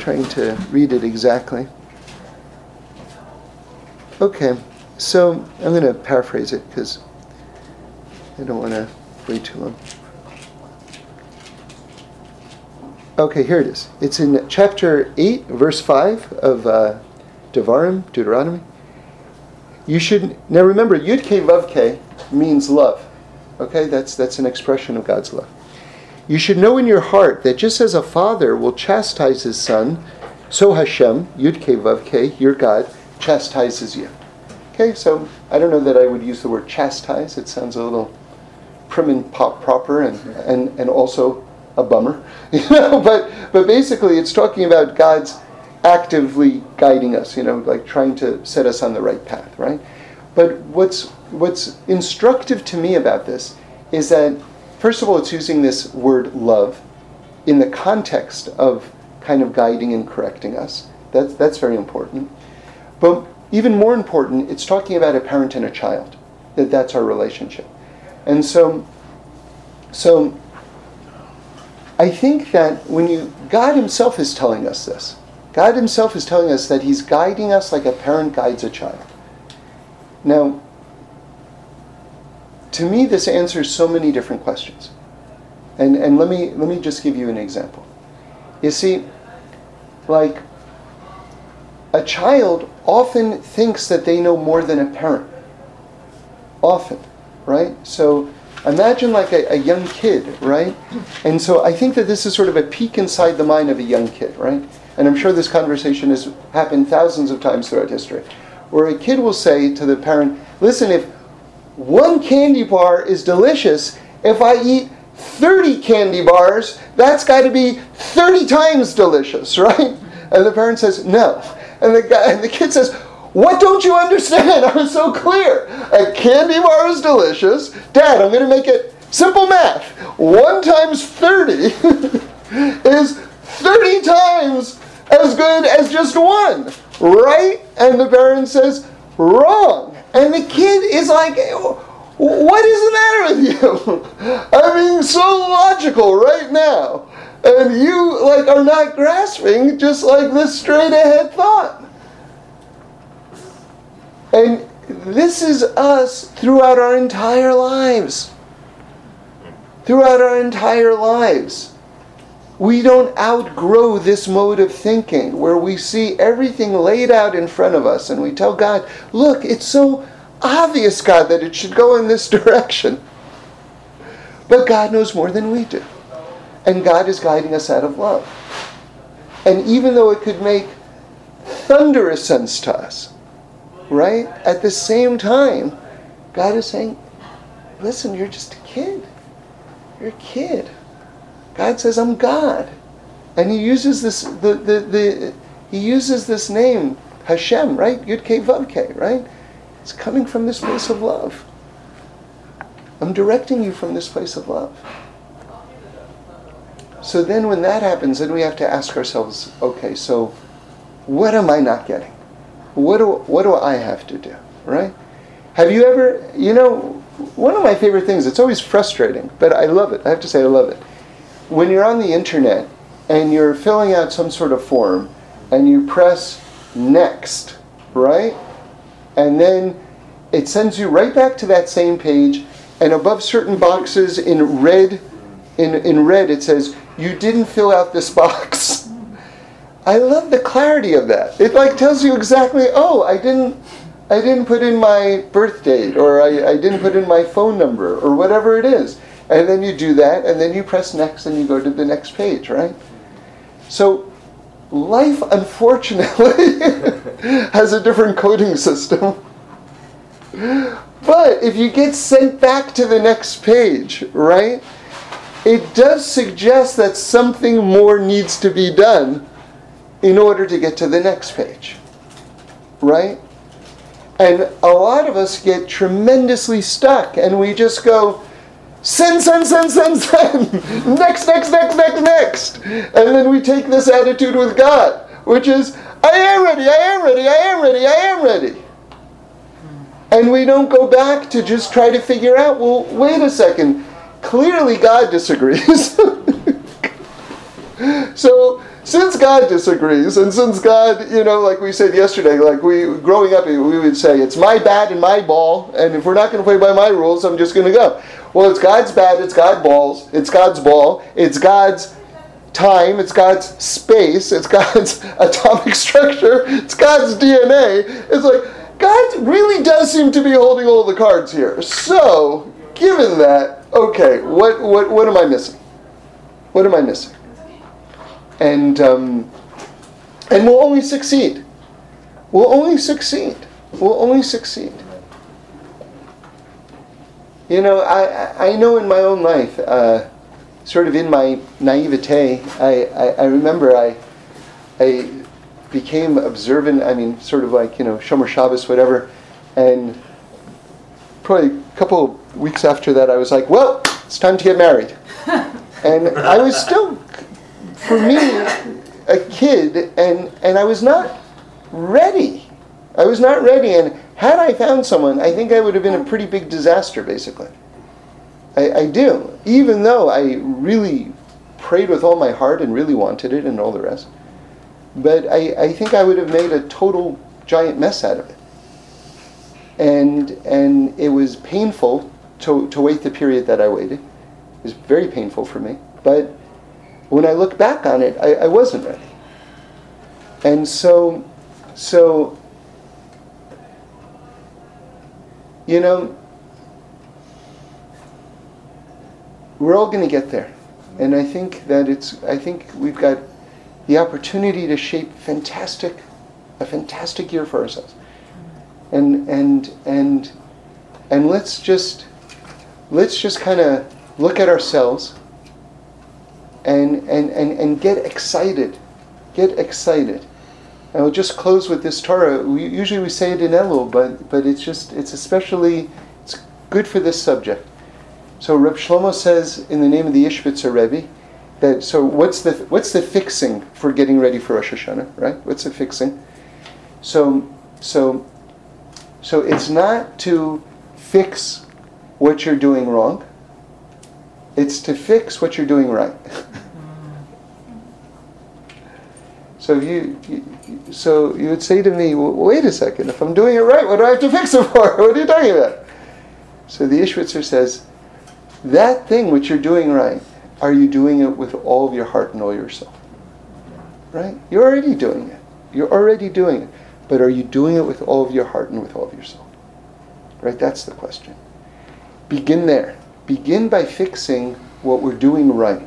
Trying to read it exactly. Okay, so I'm going to paraphrase it because I don't want to wait too long. Okay, here it is. It's in chapter eight, verse five of uh, Devarim, Deuteronomy. You should now remember Yud Kei Vav Kei means love. Okay, that's that's an expression of God's love. You should know in your heart that just as a father will chastise his son, so Hashem, Yud-Kei Vav-Kei, your God, chastises you. Okay, so I don't know that I would use the word chastise. It sounds a little prim and pop proper and, and, and also a bummer. You know, but but basically it's talking about God's actively guiding us, you know, like trying to set us on the right path, right? But what's what's instructive to me about this is that first of all, it's using this word love in the context of kind of guiding and correcting us. That's, that's very important. But even more important, it's talking about a parent and a child, that that's our relationship. And so, so I think that when you, God himself is telling us this. God himself is telling us that he's guiding us like a parent guides a child. Now, To me, this answers so many different questions. And and let me let me just give you an example. You see, like, a child often thinks that they know more than a parent. Often, right? So imagine like a, a young kid, right? And so I think that this is sort of a peek inside the mind of a young kid, right? And I'm sure this conversation has happened thousands of times throughout history, where a kid will say to the parent, listen, if one candy bar is delicious, if I eat thirty candy bars, that's got to be thirty times delicious, right? And the parent says, no. And the guy, and the kid says, what don't you understand? I'm so clear. A candy bar is delicious. Dad, I'm going to make it simple math. one times thirty is thirty times as good as just one, right? And the parent says, wrong. And the kid is like, what is the matter with you? I'm being so logical right now. And you like are not grasping just like this straight ahead thought. And this is us throughout our entire lives. Throughout our entire lives. We don't outgrow this mode of thinking where we see everything laid out in front of us and we tell God, look, it's so obvious, God, that it should go in this direction. But God knows more than we do. And God is guiding us out of love. And even though it could make thunderous sense to us, right? At the same time, God is saying, listen, you're just a kid. You're a kid. God says, I'm God. And he uses this the the, the he uses this name, Hashem, right? Yud-Kei Vav-Kei, right? It's coming from this place of love. I'm directing you from this place of love. So then when that happens, then we have to ask ourselves, okay, so what am I not getting? What do what do I have to do, right? Have you ever, you know, one of my favorite things, it's always frustrating, but I love it. I have to say I love it. When you're on the internet and you're filling out some sort of form and you press next, right? And then it sends you right back to that same page, and above certain boxes in red, in, in red it says, you didn't fill out this box. I love the clarity of that. It like tells you exactly, oh, I didn't I didn't put in my birth date, or I, I didn't put in my phone number, or whatever it is. And then you do that, and then you press next, and you go to the next page, right? So life, unfortunately, has a different coding system. But if you get sent back to the next page, right, it does suggest that something more needs to be done in order to get to the next page, right? And a lot of us get tremendously stuck, and we just go, send, send, send, send, send, next, next, next, next, next. And then we take this attitude with God, which is, I am ready, I am ready, I am ready, I am ready. And we don't go back to just try to figure out, well, wait a second, clearly God disagrees. So, since God disagrees, and since God, you know, like we said yesterday, like we, growing up, we would say, it's my bat and my ball, and if we're not going to play by my rules, I'm just going to go. Well, it's God's bat, it's God's balls, it's God's ball, it's God's time, it's God's space, it's God's atomic structure, it's God's D N A. It's like, God really does seem to be holding all the cards here. So, given that, okay, what, what, what am I missing? What am I missing? And um, and we'll only succeed. We'll only succeed. We'll only succeed. You know, I, I know in my own life, uh, sort of in my naivete, I, I, I remember I I became observant. I mean, sort of like, you know, Shomer Shabbos, whatever. And probably a couple of weeks after that, I was like, well, it's time to get married. And I was still, for me, a kid, and, and I was not ready. I was not ready, and had I found someone, I think I would have been a pretty big disaster, basically. I, I do, even though I really prayed with all my heart and really wanted it and all the rest. But I, I think I would have made a total giant mess out of it. And and it was painful to, to wait the period that I waited. It was very painful for me. But when I look back on it, I, I wasn't ready. And so, so, you know, we're all going to get there. And I think that it's, I think we've got the opportunity to shape fantastic, a fantastic year for ourselves. And, and, and, and let's just, let's just kind of look at ourselves and, and, and, and get excited, get excited. And I'll just close with this Torah. We, usually we say it in Elul, but, but it's just, it's especially, it's good for this subject. So Reb Shlomo says in the name of the Ishvitzer Rebbe that so what's the what's the fixing for getting ready for Rosh Hashanah, right? What's the fixing? So so so it's not to fix what you're doing wrong. It's to fix what you're doing right. So you, you so you would say to me, well, wait a second. If I'm doing it right, what do I have to fix it for? What are you talking about? So the Ishvitzer says, that thing which you're doing right, are you doing it with all of your heart and all yourself? Right? You're already doing it. You're already doing it. But are you doing it with all of your heart and with all of yourself? Right? That's the question. Begin there. Begin by fixing what we're doing right.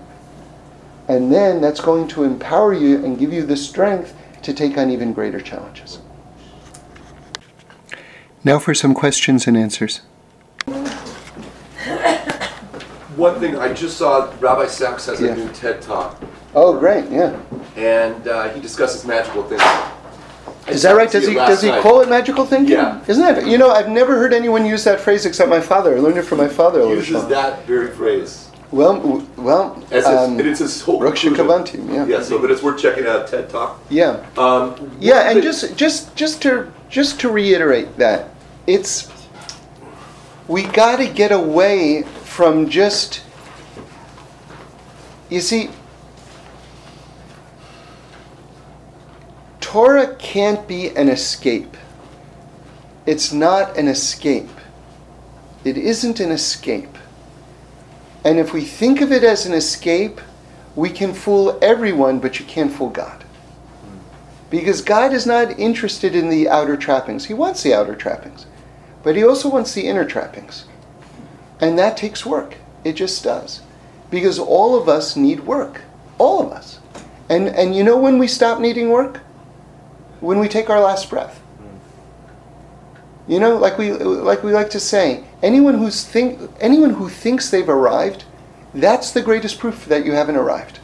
And then that's going to empower you and give you the strength to take on even greater challenges. Now for some questions and answers. One thing, I just saw Rabbi Sachs has yeah. a new TED Talk. Oh, great, yeah. And uh, he discusses magical things. Is that right? Does he does he call it magical thinking? Yeah. Isn't that? You know, I've never heard anyone use that phrase except my father. I learned it from my father. He uses that very phrase. Well, well. As um, it's his whole Ruksha Kavantim, yeah. Yeah, so but it's worth checking out TED Talk. Yeah. Um, yeah, and just just just to just to reiterate that, it's we got to get away from just, you see, Torah can't be an escape. It's not an escape. It isn't an escape. And if we think of it as an escape, we can fool everyone, but you can't fool God. Because God is not interested in the outer trappings. He wants the outer trappings, but he also wants the inner trappings. And that takes work. It just does. Because all of us need work. All of us. And and you know when we stop needing work? When we take our last breath. You know, like we like we like to say, anyone who's think anyone who thinks they've arrived, that's the greatest proof that you haven't arrived.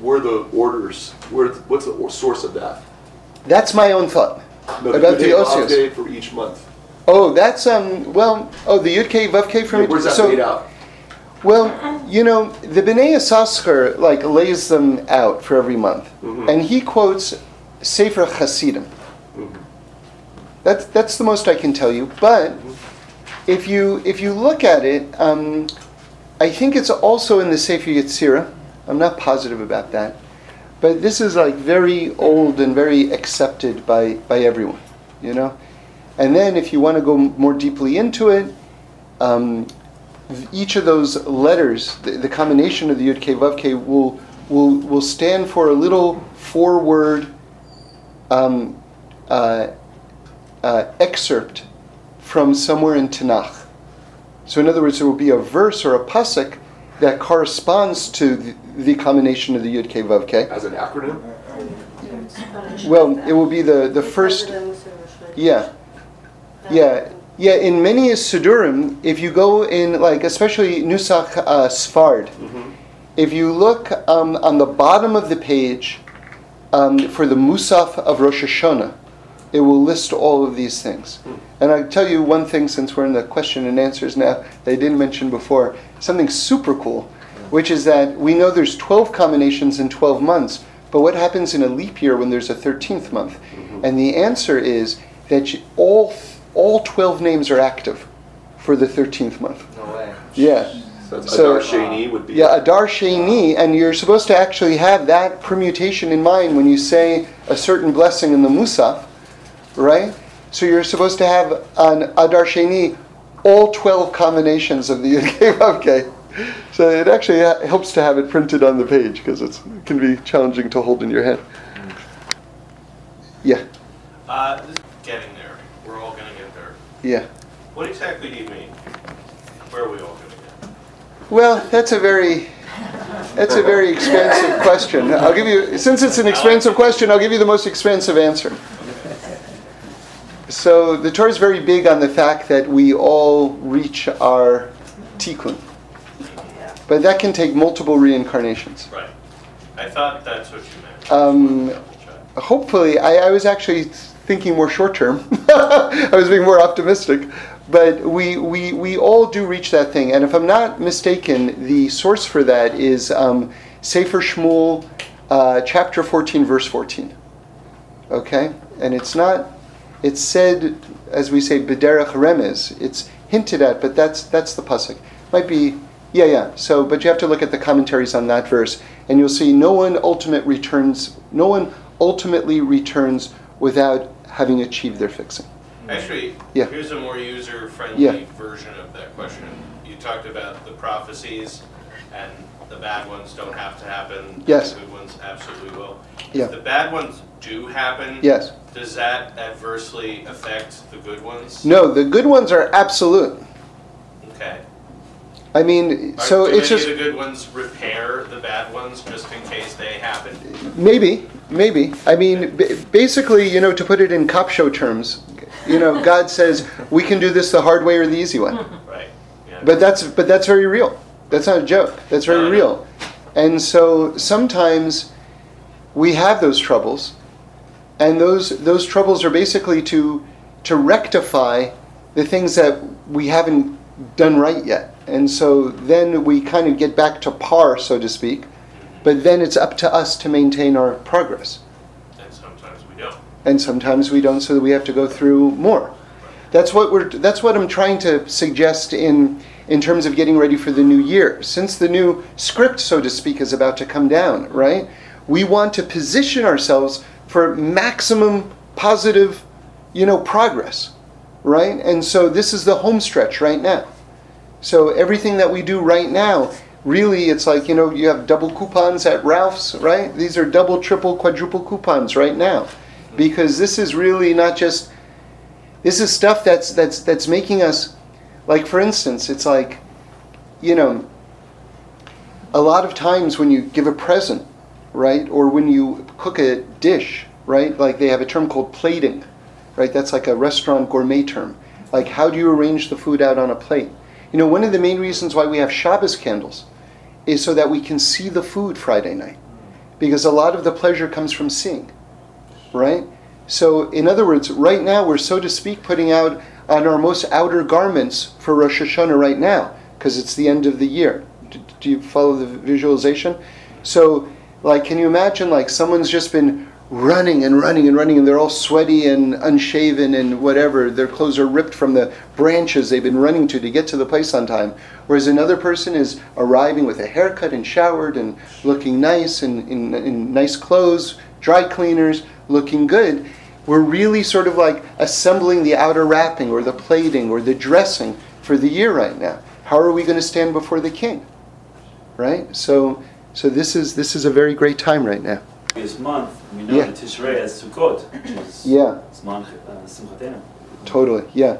Where are the orders? Where what's the source of that? That's my own thought. No, about the Osios day for each month. Oh, that's, um, well, oh, the Yud-K, Vav-K from... Yeah, where's that so, made out? Well, you know, the B'nai Yissaschar, like, lays them out for every month. Mm-hmm. And he quotes Sefer Chasidim. Mm-hmm. That's, that's the most I can tell you. But mm-hmm. if you if you look at it, um, I think it's also in the Sefer Yetzirah. I'm not positive about that. But this is, like, very old and very accepted by, by everyone, you know? And then if you want to go more deeply into it, um, each of those letters, the, the combination of the Yud-K, Vav-K, will, will, will stand for a little four-word um, uh, uh, excerpt from somewhere in Tanakh. So in other words, there will be a verse or a pasuk that corresponds to the, the combination of the Yud-K, Vav-K. As an acronym? Well, it will be the, the first... Yeah. Yeah, yeah. In many Siddurim, if you go in, like especially Nusach uh, Sfard, mm-hmm. if you look um, on the bottom of the page um, for the Musaf of Rosh Hashanah, it will list all of these things. Mm. And I'll tell you one thing, since we're in the question and answers now, that I didn't mention before, something super cool, which is that we know there's twelve combinations in twelve months, but what happens in a leap year when there's a thirteenth month? Mm-hmm. And the answer is that you, all th- All twelve names are active for the thirteenth month. No way. Yeah. So, so Adar Sheni would be... Yeah, Adar Sheni, and you're supposed to actually have that permutation in mind when you say a certain blessing in the Musaf, right? So you're supposed to have an Adar Sheni, all twelve combinations of the Yudke Vavke. So it actually ha- helps to have it printed on the page because it can be challenging to hold in your hand. Yeah? Uh, this is getting there. We're all going to get there. Yeah. What exactly do you mean? Where are we all going to get? Well, that's a very... That's a very expensive question. I'll give you, since it's an expensive question, I'll give you the most expensive answer. So the Torah is very big on the fact that we all reach our tikkun, but that can take multiple reincarnations. Right. I thought that's what you meant. Um, hopefully, I, I was actually thinking more short term. I was being more optimistic. But we, we we all do reach that thing. And if I'm not mistaken, the source for that is um, Sefer Shmuel, uh, chapter fourteen, verse fourteen. Okay? And it's not, it's said, as we say, B'derech Remez. It's hinted at, but that's that's the pasuk. Might be, yeah, yeah. So, but you have to look at the commentaries on that verse. And you'll see no one ultimate returns, no one ultimately returns without having achieved their fixing. Actually, yeah. Here's a more user-friendly yeah. version of that question. You talked about the prophecies, and the bad ones don't have to happen. Yes. The good ones absolutely will. Yeah. If the bad ones do happen, yes. Does that adversely affect the good ones? No, the good ones are absolute. Okay. I mean, are, so it's just... Do the good ones repair the bad ones just in case they happen? Maybe, maybe. I mean, okay. b- basically, you know, to put it in cop show terms... You know, God says we can do this the hard way or the easy way. Right. Yeah. But that's but that's very real. That's not a joke. That's very real. And so sometimes we have those troubles, and those those troubles are basically to to rectify the things that we haven't done right yet. And so then we kind of get back to par, so to speak. But then it's up to us to maintain our progress. And sometimes we don't, so that we have to go through more. That's what we're. That's what I'm trying to suggest in in terms of getting ready for the new year. Since the new script, so to speak, is about to come down, right? We want to position ourselves for maximum positive, you know, progress, right? And so this is the home stretch right now. So everything that we do right now, really, it's like, you know, you have double coupons at Ralph's, right? These are double, triple, quadruple coupons right now. Because this is really not just, this is stuff that's that's that's making us, like for instance, it's like, you know, a lot of times when you give a present, right, or when you cook a dish, right, like they have a term called plating, right, that's like a restaurant gourmet term. Like how do you arrange the food out on a plate? You know, one of the main reasons why we have Shabbos candles is so that we can see the food Friday night. Because a lot of the pleasure comes from seeing. Right? So, in other words, right now we're, so to speak, putting out on our most outer garments for Rosh Hashanah right now, because it's the end of the year. Do, do you follow the visualization? So, like, can you imagine, like, someone's just been running and running and running, and they're all sweaty and unshaven and whatever. Their clothes are ripped from the branches they've been running to to get to the place on time. Whereas another person is arriving with a haircut and showered and looking nice and in, in nice clothes, dry cleaners, looking good. We're really sort of like assembling the outer wrapping or the plating or the dressing for the year right now. How are we going to stand before the King? Right? So so this is this is a very great time right now. This month, we know yeah. that Tishrei has Sukkot, which is yeah. month, uh, Simchatenu. Totally, yeah.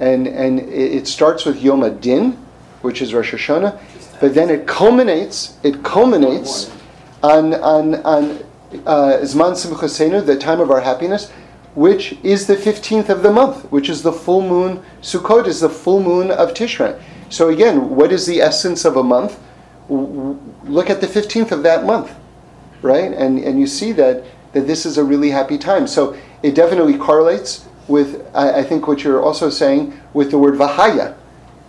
And and it starts with Yom Adin, which is Rosh Hashanah, but then it culminates, it culminates on on on Zman Simchasenu, the time of our happiness, which is the fifteenth of the month, which is the full moon. Sukkot is the full moon of Tishrei. So again, what is the essence of a month? W- look at the fifteenth of that month, right? And and you see that that this is a really happy time. So it definitely correlates with, I, I think what you're also saying, with the word Vahaya,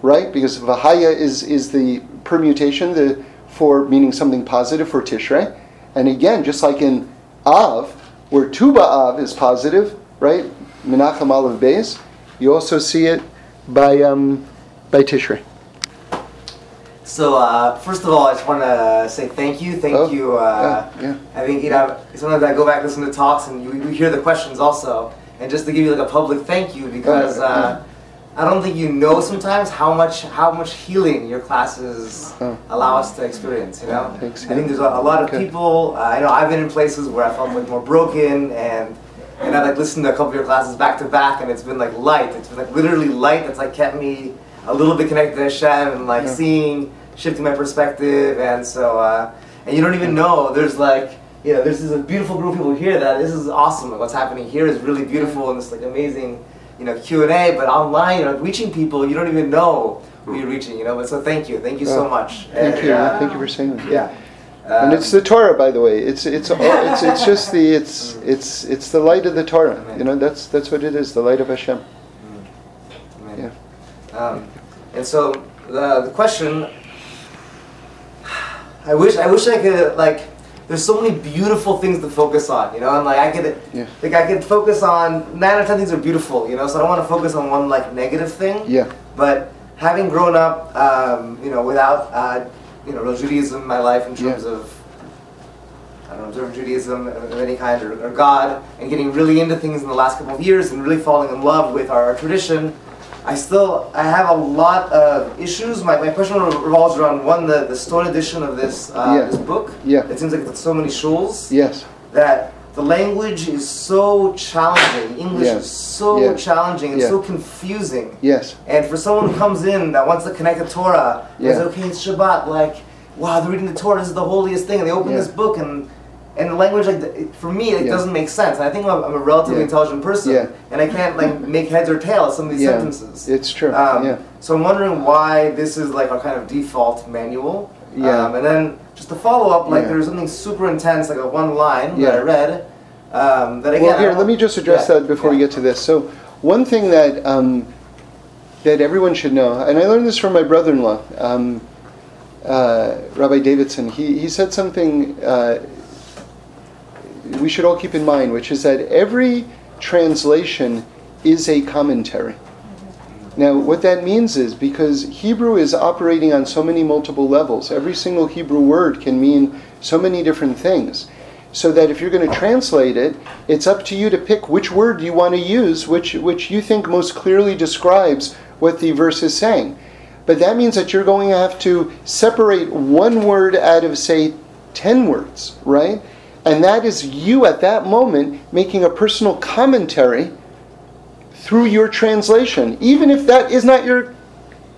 right? Because Vahaya is, is the permutation, the for meaning something positive for Tishrei. And again, just like in Av, where Tu B'Av is positive, right? Menachem Aleph Beis, you also see it by um, by Tishrei. So uh, first of all, I just want to say thank you, thank oh, you. Uh, yeah, yeah. I think you know sometimes I go back and listen to talks, and you, you hear the questions also, and just to give you like a public thank you, because uh, I don't think you know sometimes how much how much healing your classes allow us to experience. You know, I think there's a lot of people. Uh, I know I've been in places where I felt like more broken, and and I like listened to a couple of your classes back to back, and it's been like light. It's been like literally light that's like kept me a little bit connected to Hashem and like yeah. seeing, shifting my perspective, and so uh, and you don't even know there's like. You know, this is a beautiful group of people here that this is awesome. Like, what's happening here is really beautiful and it's like amazing, you know, Q and A, but online, you know, reaching people, you don't even know who you're reaching, you know, but so thank you. Thank you so much. Thank and, you. Uh, thank you for saying that. Yeah. Um, and it's the Torah, by the way. It's it's it's it's just the it's it's it's the light of the Torah. Amen. You know, that's that's what it is, the light of Hashem. Amen. Yeah. Um, and so the the question I wish I wish I could like there's so many beautiful things to focus on, you know, and like I could, yeah. like I could focus on nine or ten things are beautiful, you know, so I don't want to focus on one like negative thing. Yeah. But having grown up, um, you know, without, uh, you know, real Judaism in my life in terms yeah. of, I don't know, observant Judaism of any kind or, or God, and getting really into things in the last couple of years and really falling in love with our, our tradition, I still I have a lot of issues. My my question revolves around one the, the Stone edition of this uh, yeah. this book. Yeah. It seems like it's so many shuls. Yes. That the language is so challenging. English yes. is so yes. challenging and yes. so confusing. Yes. And for someone who comes in that wants to connect the Torah, yeah. and says, okay, it's Shabbat. Like, wow, they're reading the Torah. This is the holiest thing. And they open yeah. this book and. And the language, like the, for me, it yeah. doesn't make sense. I think I'm, I'm a relatively yeah. intelligent person, yeah. and I can't like make heads or tails of some of these yeah. sentences. It's true. Um, yeah. So I'm wondering why this is like our kind of default manual. Yeah. Um, and then just to follow up, like yeah. there's something super intense, like a one line yeah. that I read. Um, that again. Well, here, let me just address yeah. that before yeah. we get to this. So one thing that um, that everyone should know, and I learned this from my brother-in-law, um, uh, Rabbi Davidson. He he said something. Uh, we should all keep in mind, which is that every translation is a commentary. Now, what that means is, because Hebrew is operating on so many multiple levels, every single Hebrew word can mean so many different things, so that if you're going to translate it, it's up to you to pick which word you want to use, which, which you think most clearly describes what the verse is saying. But that means that you're going to have to separate one word out of, say, ten words, right? And that is you at that moment making a personal commentary through your translation, even if that is not your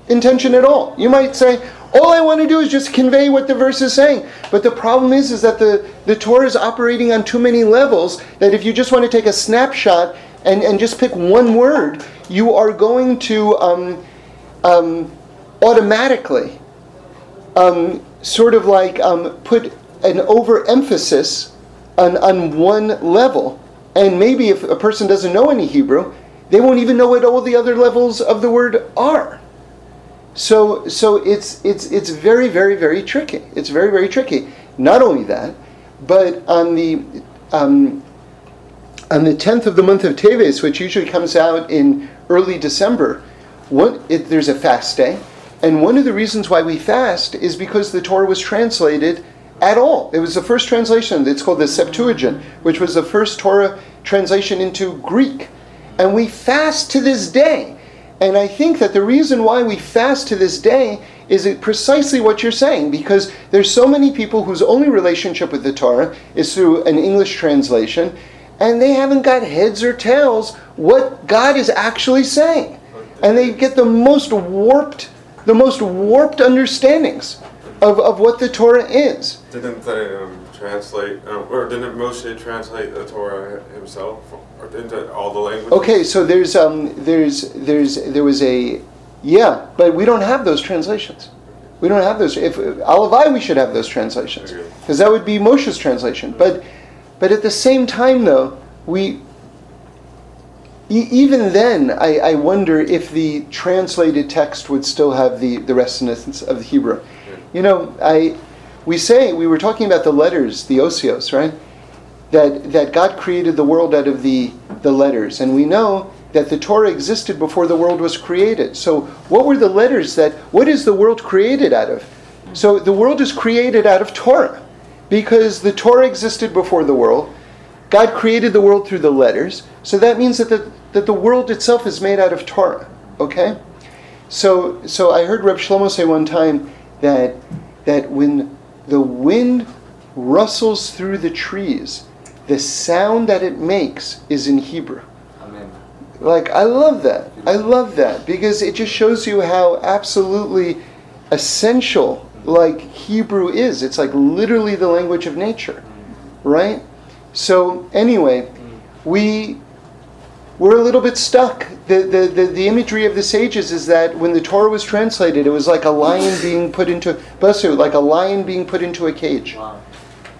intention at all. You might say, all I want to do is just convey what the verse is saying. But the problem is, is that the, the Torah is operating on too many levels, that if you just want to take a snapshot and, and just pick one word, you are going to um, um, automatically um, sort of like um, put an overemphasis on, on one level. And maybe if a person doesn't know any Hebrew, they won't even know what all the other levels of the word are. So so it's it's it's very, very, very tricky. It's very, very tricky. Not only that, but on the um, on the tenth of the month of Teves, which usually comes out in early December, one, it, there's a fast day. And one of the reasons why we fast is because the Torah was translated at all. It was the first translation. It's called the Septuagint, which was the first Torah translation into Greek. And we fast to this day. And I think that the reason why we fast to this day is precisely what you're saying, because there's so many people whose only relationship with the Torah is through an English translation, and they haven't got heads or tails what God is actually saying. And they get the most warped, the most warped understandings Of, of what the Torah is. Didn't they um, translate, um, or didn't Moshe translate the Torah himself, or into all the languages? Okay, so there's, um, there's, there's, there was a, yeah, but we don't have those translations. We don't have those. If, if Alavai, we should have those translations, because that would be Moshe's translation. Mm-hmm. But, but at the same time, though, we. E- even then, I, I wonder if the translated text would still have the the resonance of the Hebrew. You know, I, we say, we were talking about the letters, the osios, right? That that God created the world out of the, the letters. And we know that the Torah existed before the world was created. So what were the letters that, what is the world created out of? So the world is created out of Torah, because the Torah existed before the world. God created the world through the letters, so that means that the, that the world itself is made out of Torah, okay? So so I heard Reb Shlomo say one time that that when the wind rustles through the trees, the sound that it makes is in Hebrew. Amen. Like, I love that. I love that, because it just shows you how absolutely essential, like, Hebrew is. It's like literally the language of nature, right? So anyway, we we're a little bit stuck. The, the the the imagery of the sages is that when the Torah was translated, it was like a lion being put into basu, like a lion being put into a cage. Wow.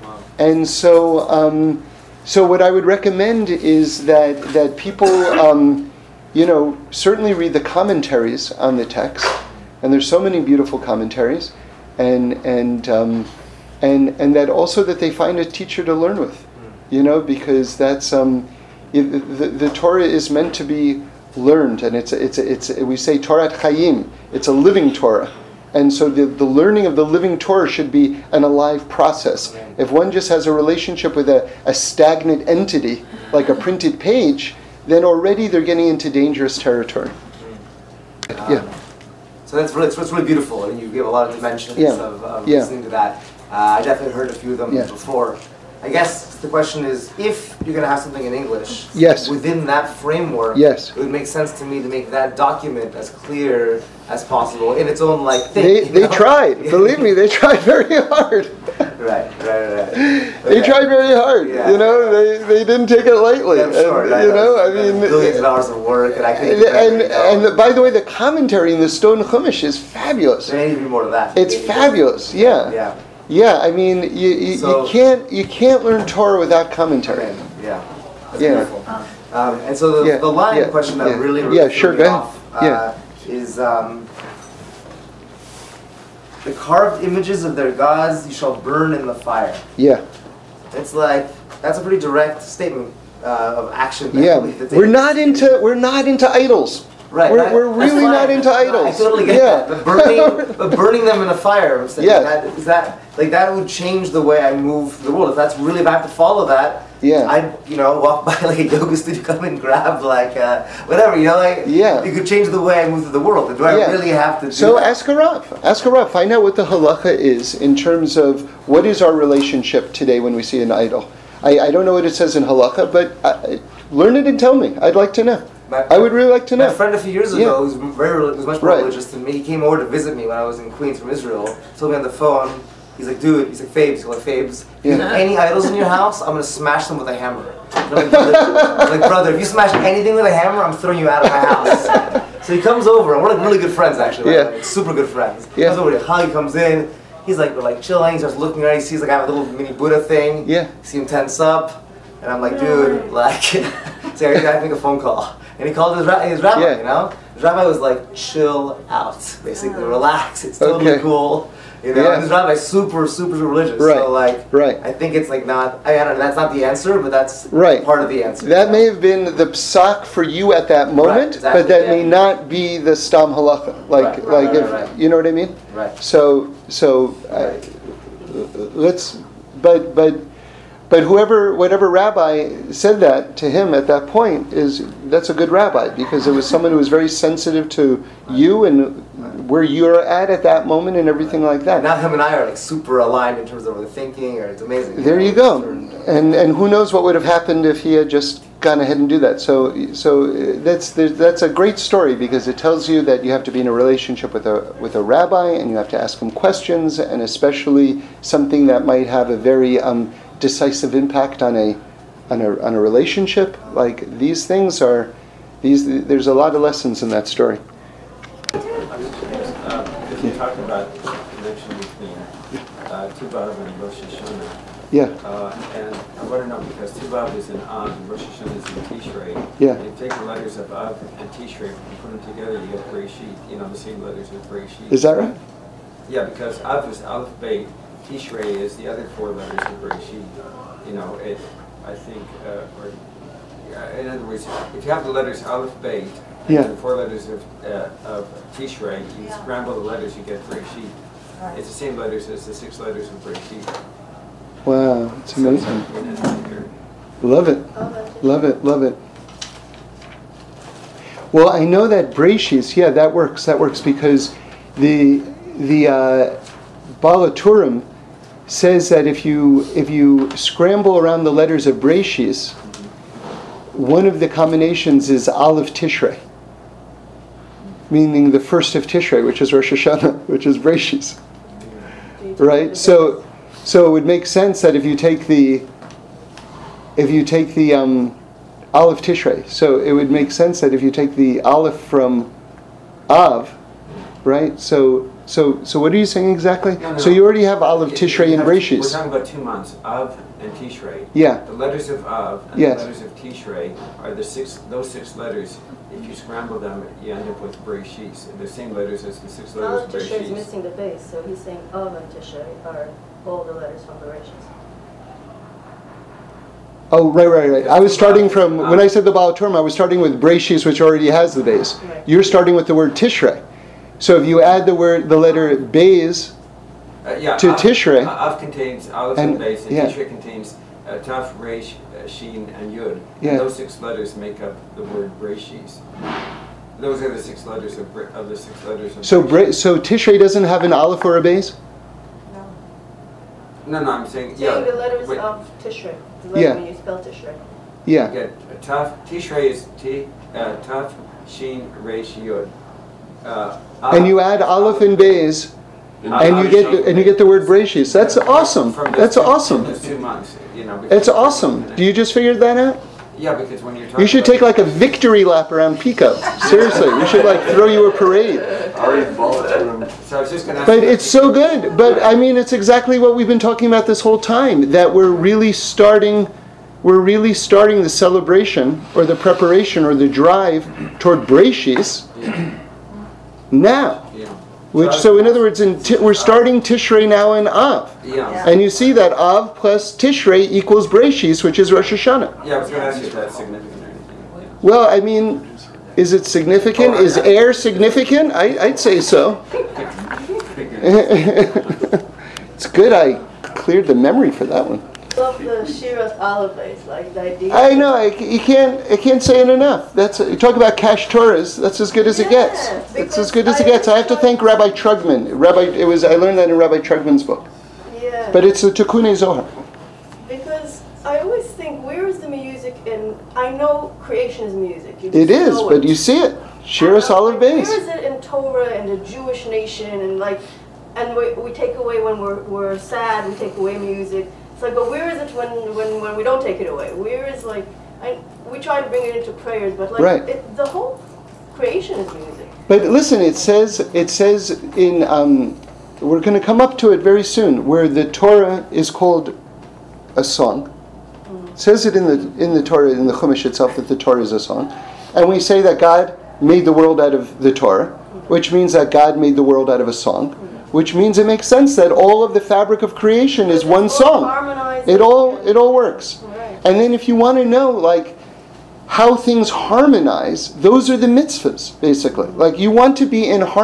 Wow. And so um, so what I would recommend is that that people um, you know certainly read the commentaries on the text, and there's so many beautiful commentaries, and and um, and and that also that they find a teacher to learn with. You know, because that's um, it, the, the Torah is meant to be learned, and it's it's it's we say Torah Chaim. It's a living Torah, and so the the learning of the living Torah should be an alive process. If one just has a relationship with a, a stagnant entity like a printed page, then already they're getting into dangerous territory. Mm. Yeah. Um, so that's really, that's really beautiful, and you give a lot of dimensions yeah. of, of yeah. listening to that. Uh, I definitely heard a few of them yeah. before. I guess the question is, if you're going to have something in English, yes. within that framework, yes. it would make sense to me to make that document as clear as possible in its own like thing. They, they tried. Believe me, they tried very hard. Right, right, right. Okay. They tried very hard. Yeah. You know, they, they didn't take it lightly. I'm sure. And, right, you know, I mean, billions of hours of work, and I think. And and, and by the way, the commentary in the Stone Chumash is fabulous. There may even be more to that. It's fabulous. More. Yeah. Yeah. Yeah, I mean, you you, so, you can't you can't learn Torah without commentary. Okay. Yeah, that's yeah. beautiful. Um, and so the, yeah. the line yeah. question that yeah. really really yeah, sure. off uh, yeah. is um, the carved images of their gods you shall burn in the fire. Yeah, it's like that's a pretty direct statement uh, of action. That yeah, that we're not into we're not into idols. Right, we're, I, we're really not into idols. I totally get yeah. that. But burning, but burning them in a fire. I'm saying, yeah. that, is that like that would change the way I move through the world. If that's really, if I have to follow that, yeah. I you know walk by like a yoga studio, come and grab like uh, whatever you know. Like yeah. you could change the way I move through the world. Do I yeah. really have to? Do so that? ask her up. Ask her up. Find out what the halacha is in terms of what is our relationship today when we see an idol. I, I don't know what it says in halacha, but I, learn it and tell me. I'd like to know. My, I would really like to know. My friend a few years ago, yeah. who's very, who's much more right. religious than me, he came over to visit me when I was in Queens from Israel. Told me on the phone, he's like, dude, he's like, Fabes, you like Fabes. Yeah. If you have any idols in your house, I'm gonna smash them with a hammer. I'm like, I'm like, brother, if you smash anything with a hammer, I'm throwing you out of my house. So he comes over, and we're like really good friends actually, right? yeah. like super good friends. Yeah. He comes over, Hagi comes in, he's like, we're like chilling. He starts looking around, he sees like I have a little mini Buddha thing. Yeah. See him tense up, and I'm like, dude, like, so I have to make a phone call. And he called his, ra- his rabbi, yeah. you know? His rabbi was like, chill out, basically, relax, it's totally okay. cool. You know, yeah. and his rabbi's super, super religious, right. so like, right. I think it's like not, I don't know, that's not the answer, but that's right. part of the answer. That may know? have been the psak for you at that moment, right, exactly, but that yeah. may not be the stam halacha. Like, right, right, like right, if, right. you know what I mean? Right. So, so, right. I, let's, but, but, But whoever, whatever rabbi said that to him at that point is, that's a good rabbi, because it was someone who was very sensitive to right. you and right. where you're at at that moment and everything right. like that. Now him and I are like super aligned in terms of our thinking, or it's amazing. There you, know, you go. Certain, uh, and and who knows what would have happened if he had just gone ahead and do that. So so that's that's a great story, because it tells you that you have to be in a relationship with a with a rabbi, and you have to ask him questions, and especially something that might have a very um. decisive impact on a on a on a relationship. Like these things are these there's a lot of lessons in that story. I'm just curious, um, because yeah. you're talking about the connection between uh, Tuvav and Rosh Hashanah. Yeah. Uh, and I want to know, because Tuvav is in Av and Rosh Hashanah is in Tishrei. Yeah. And if you take the letters of Av and Tishrei and put them together, you get Bereshit, you know, the same letters with Bereshit. Is that right? Yeah, because Av is Aleph Beit. Tishrei is the other four letters of Bereshit. You know, it, I think, uh, or uh, in other words, if you have the letters Aleph Beit and yeah. the four letters of, uh, of Tishrei, you yeah. scramble the letters, you get Bereshit. Right. It's the same letters as the six letters of Bereshit. Wow, that's amazing. Love it. Love it. Love it. Well, I know that Breshis, yeah, that works. That works because the the uh, Baal Turim says that if you if you scramble around the letters of Breshis, one of the combinations is Aleph Tishrei, meaning the first of Tishrei, which is Rosh Hashanah, which is Breshis, right? So, so it would make sense that if you take the if you take the um, Aleph Tishrei, so it would make sense that if you take the Aleph from Av, right? So, so, so what are you saying exactly? No, no, so you already have Aleph Tishrei and Breshis. We're talking about two months, Av and Tishrei. Yeah. The letters of Av and yes. the letters of Tishrei are the six; those six letters. If you scramble them, you end up with Breshis. They're the same letters as the six letters of Breshis. Aleph Tishrei is missing the base, so he's saying Av and Tishrei are all the letters from the Breshis. Oh, right, right, right. I was starting from, when I said the Baal Turim, I was starting with Breshis, which already has the base. You're starting with the word Tishrei. So if you add the word, the letter Beis uh, yeah, to Av, Tishrei. Av contains Aleph and Beis, and yeah. Tishrei contains uh, Taf, Resh, uh, Shin, and Yud. Yeah. And those six letters make up the word Breshis. Those are the six letters of, of the six letters of so, Bre- so Tishrei doesn't have an Aleph or a Beis? No, no, I'm saying... Yeah, the letters wait. Of Tishrei. The letter yeah. when you spell Tishrei. Yeah. You get Taf, Tishrei is T, uh, Taf, Shin, Reish, Yod. Uh, and you add Aleph and Beis, and, and you get and you get the word Breshis. That's yeah, awesome. That's two, awesome. Two months, you know, it's awesome. Do you just figure that out? Yeah, because when you're talking... You should take like a victory lap around Pico. Seriously, we should like throw you a parade. I already followed it. So I was just going to... But it's so good. But I mean, it's exactly what we've been talking about this whole time, that we're really starting we're really starting the celebration or the preparation or the drive toward Breshis yeah. now. Yeah. Which so, so in other words, in t- we're starting Tishrei now in Av. Yeah. Yeah. And you see that Av plus Tishrei equals Breshis, which is Rosh Hashanah. Yeah, I was going to ask you if that's significant or anything. Yeah. Well, I mean, is it significant? Oh, is air significant? I, I'd say so. It's good I cleared the memory for that one. Love the Shiras Olives, like the idea. I know, I, you can't I can't say it enough. That's you talk about Cash Torahs, that's as good as yes, it gets. That's as good as I it gets. I have to thank Rabbi Trugman. Rabbi it was I learned that in Rabbi Trugman's book. Yeah. But it's the Tikkune Zohar. Because I always think, where is the music in I know creation is music. You it is, but it. You see it. Shiras Olives. Where is it in Torah and the Jewish nation and like and we we take away when we're we're sad, we take away music. It's like, but where is it when, when, when we don't take it away? Where is, like, I, we try to bring it into prayers, but, like, right. it, the whole creation is music. But listen, it says, it says in, um, we're going to come up to it very soon, where the Torah is called a song. Mm-hmm. It says it in the in the Torah, in the Chumash itself, that the Torah is a song. And we say that God made the world out of the Torah, mm-hmm. which means that God made the world out of a song. Mm-hmm. Which means it makes sense that all of the fabric of creation is one song. It all it all works. Right. And then if you want to know like how things harmonize, those are the mitzvahs, basically. Like you want to be in harmony.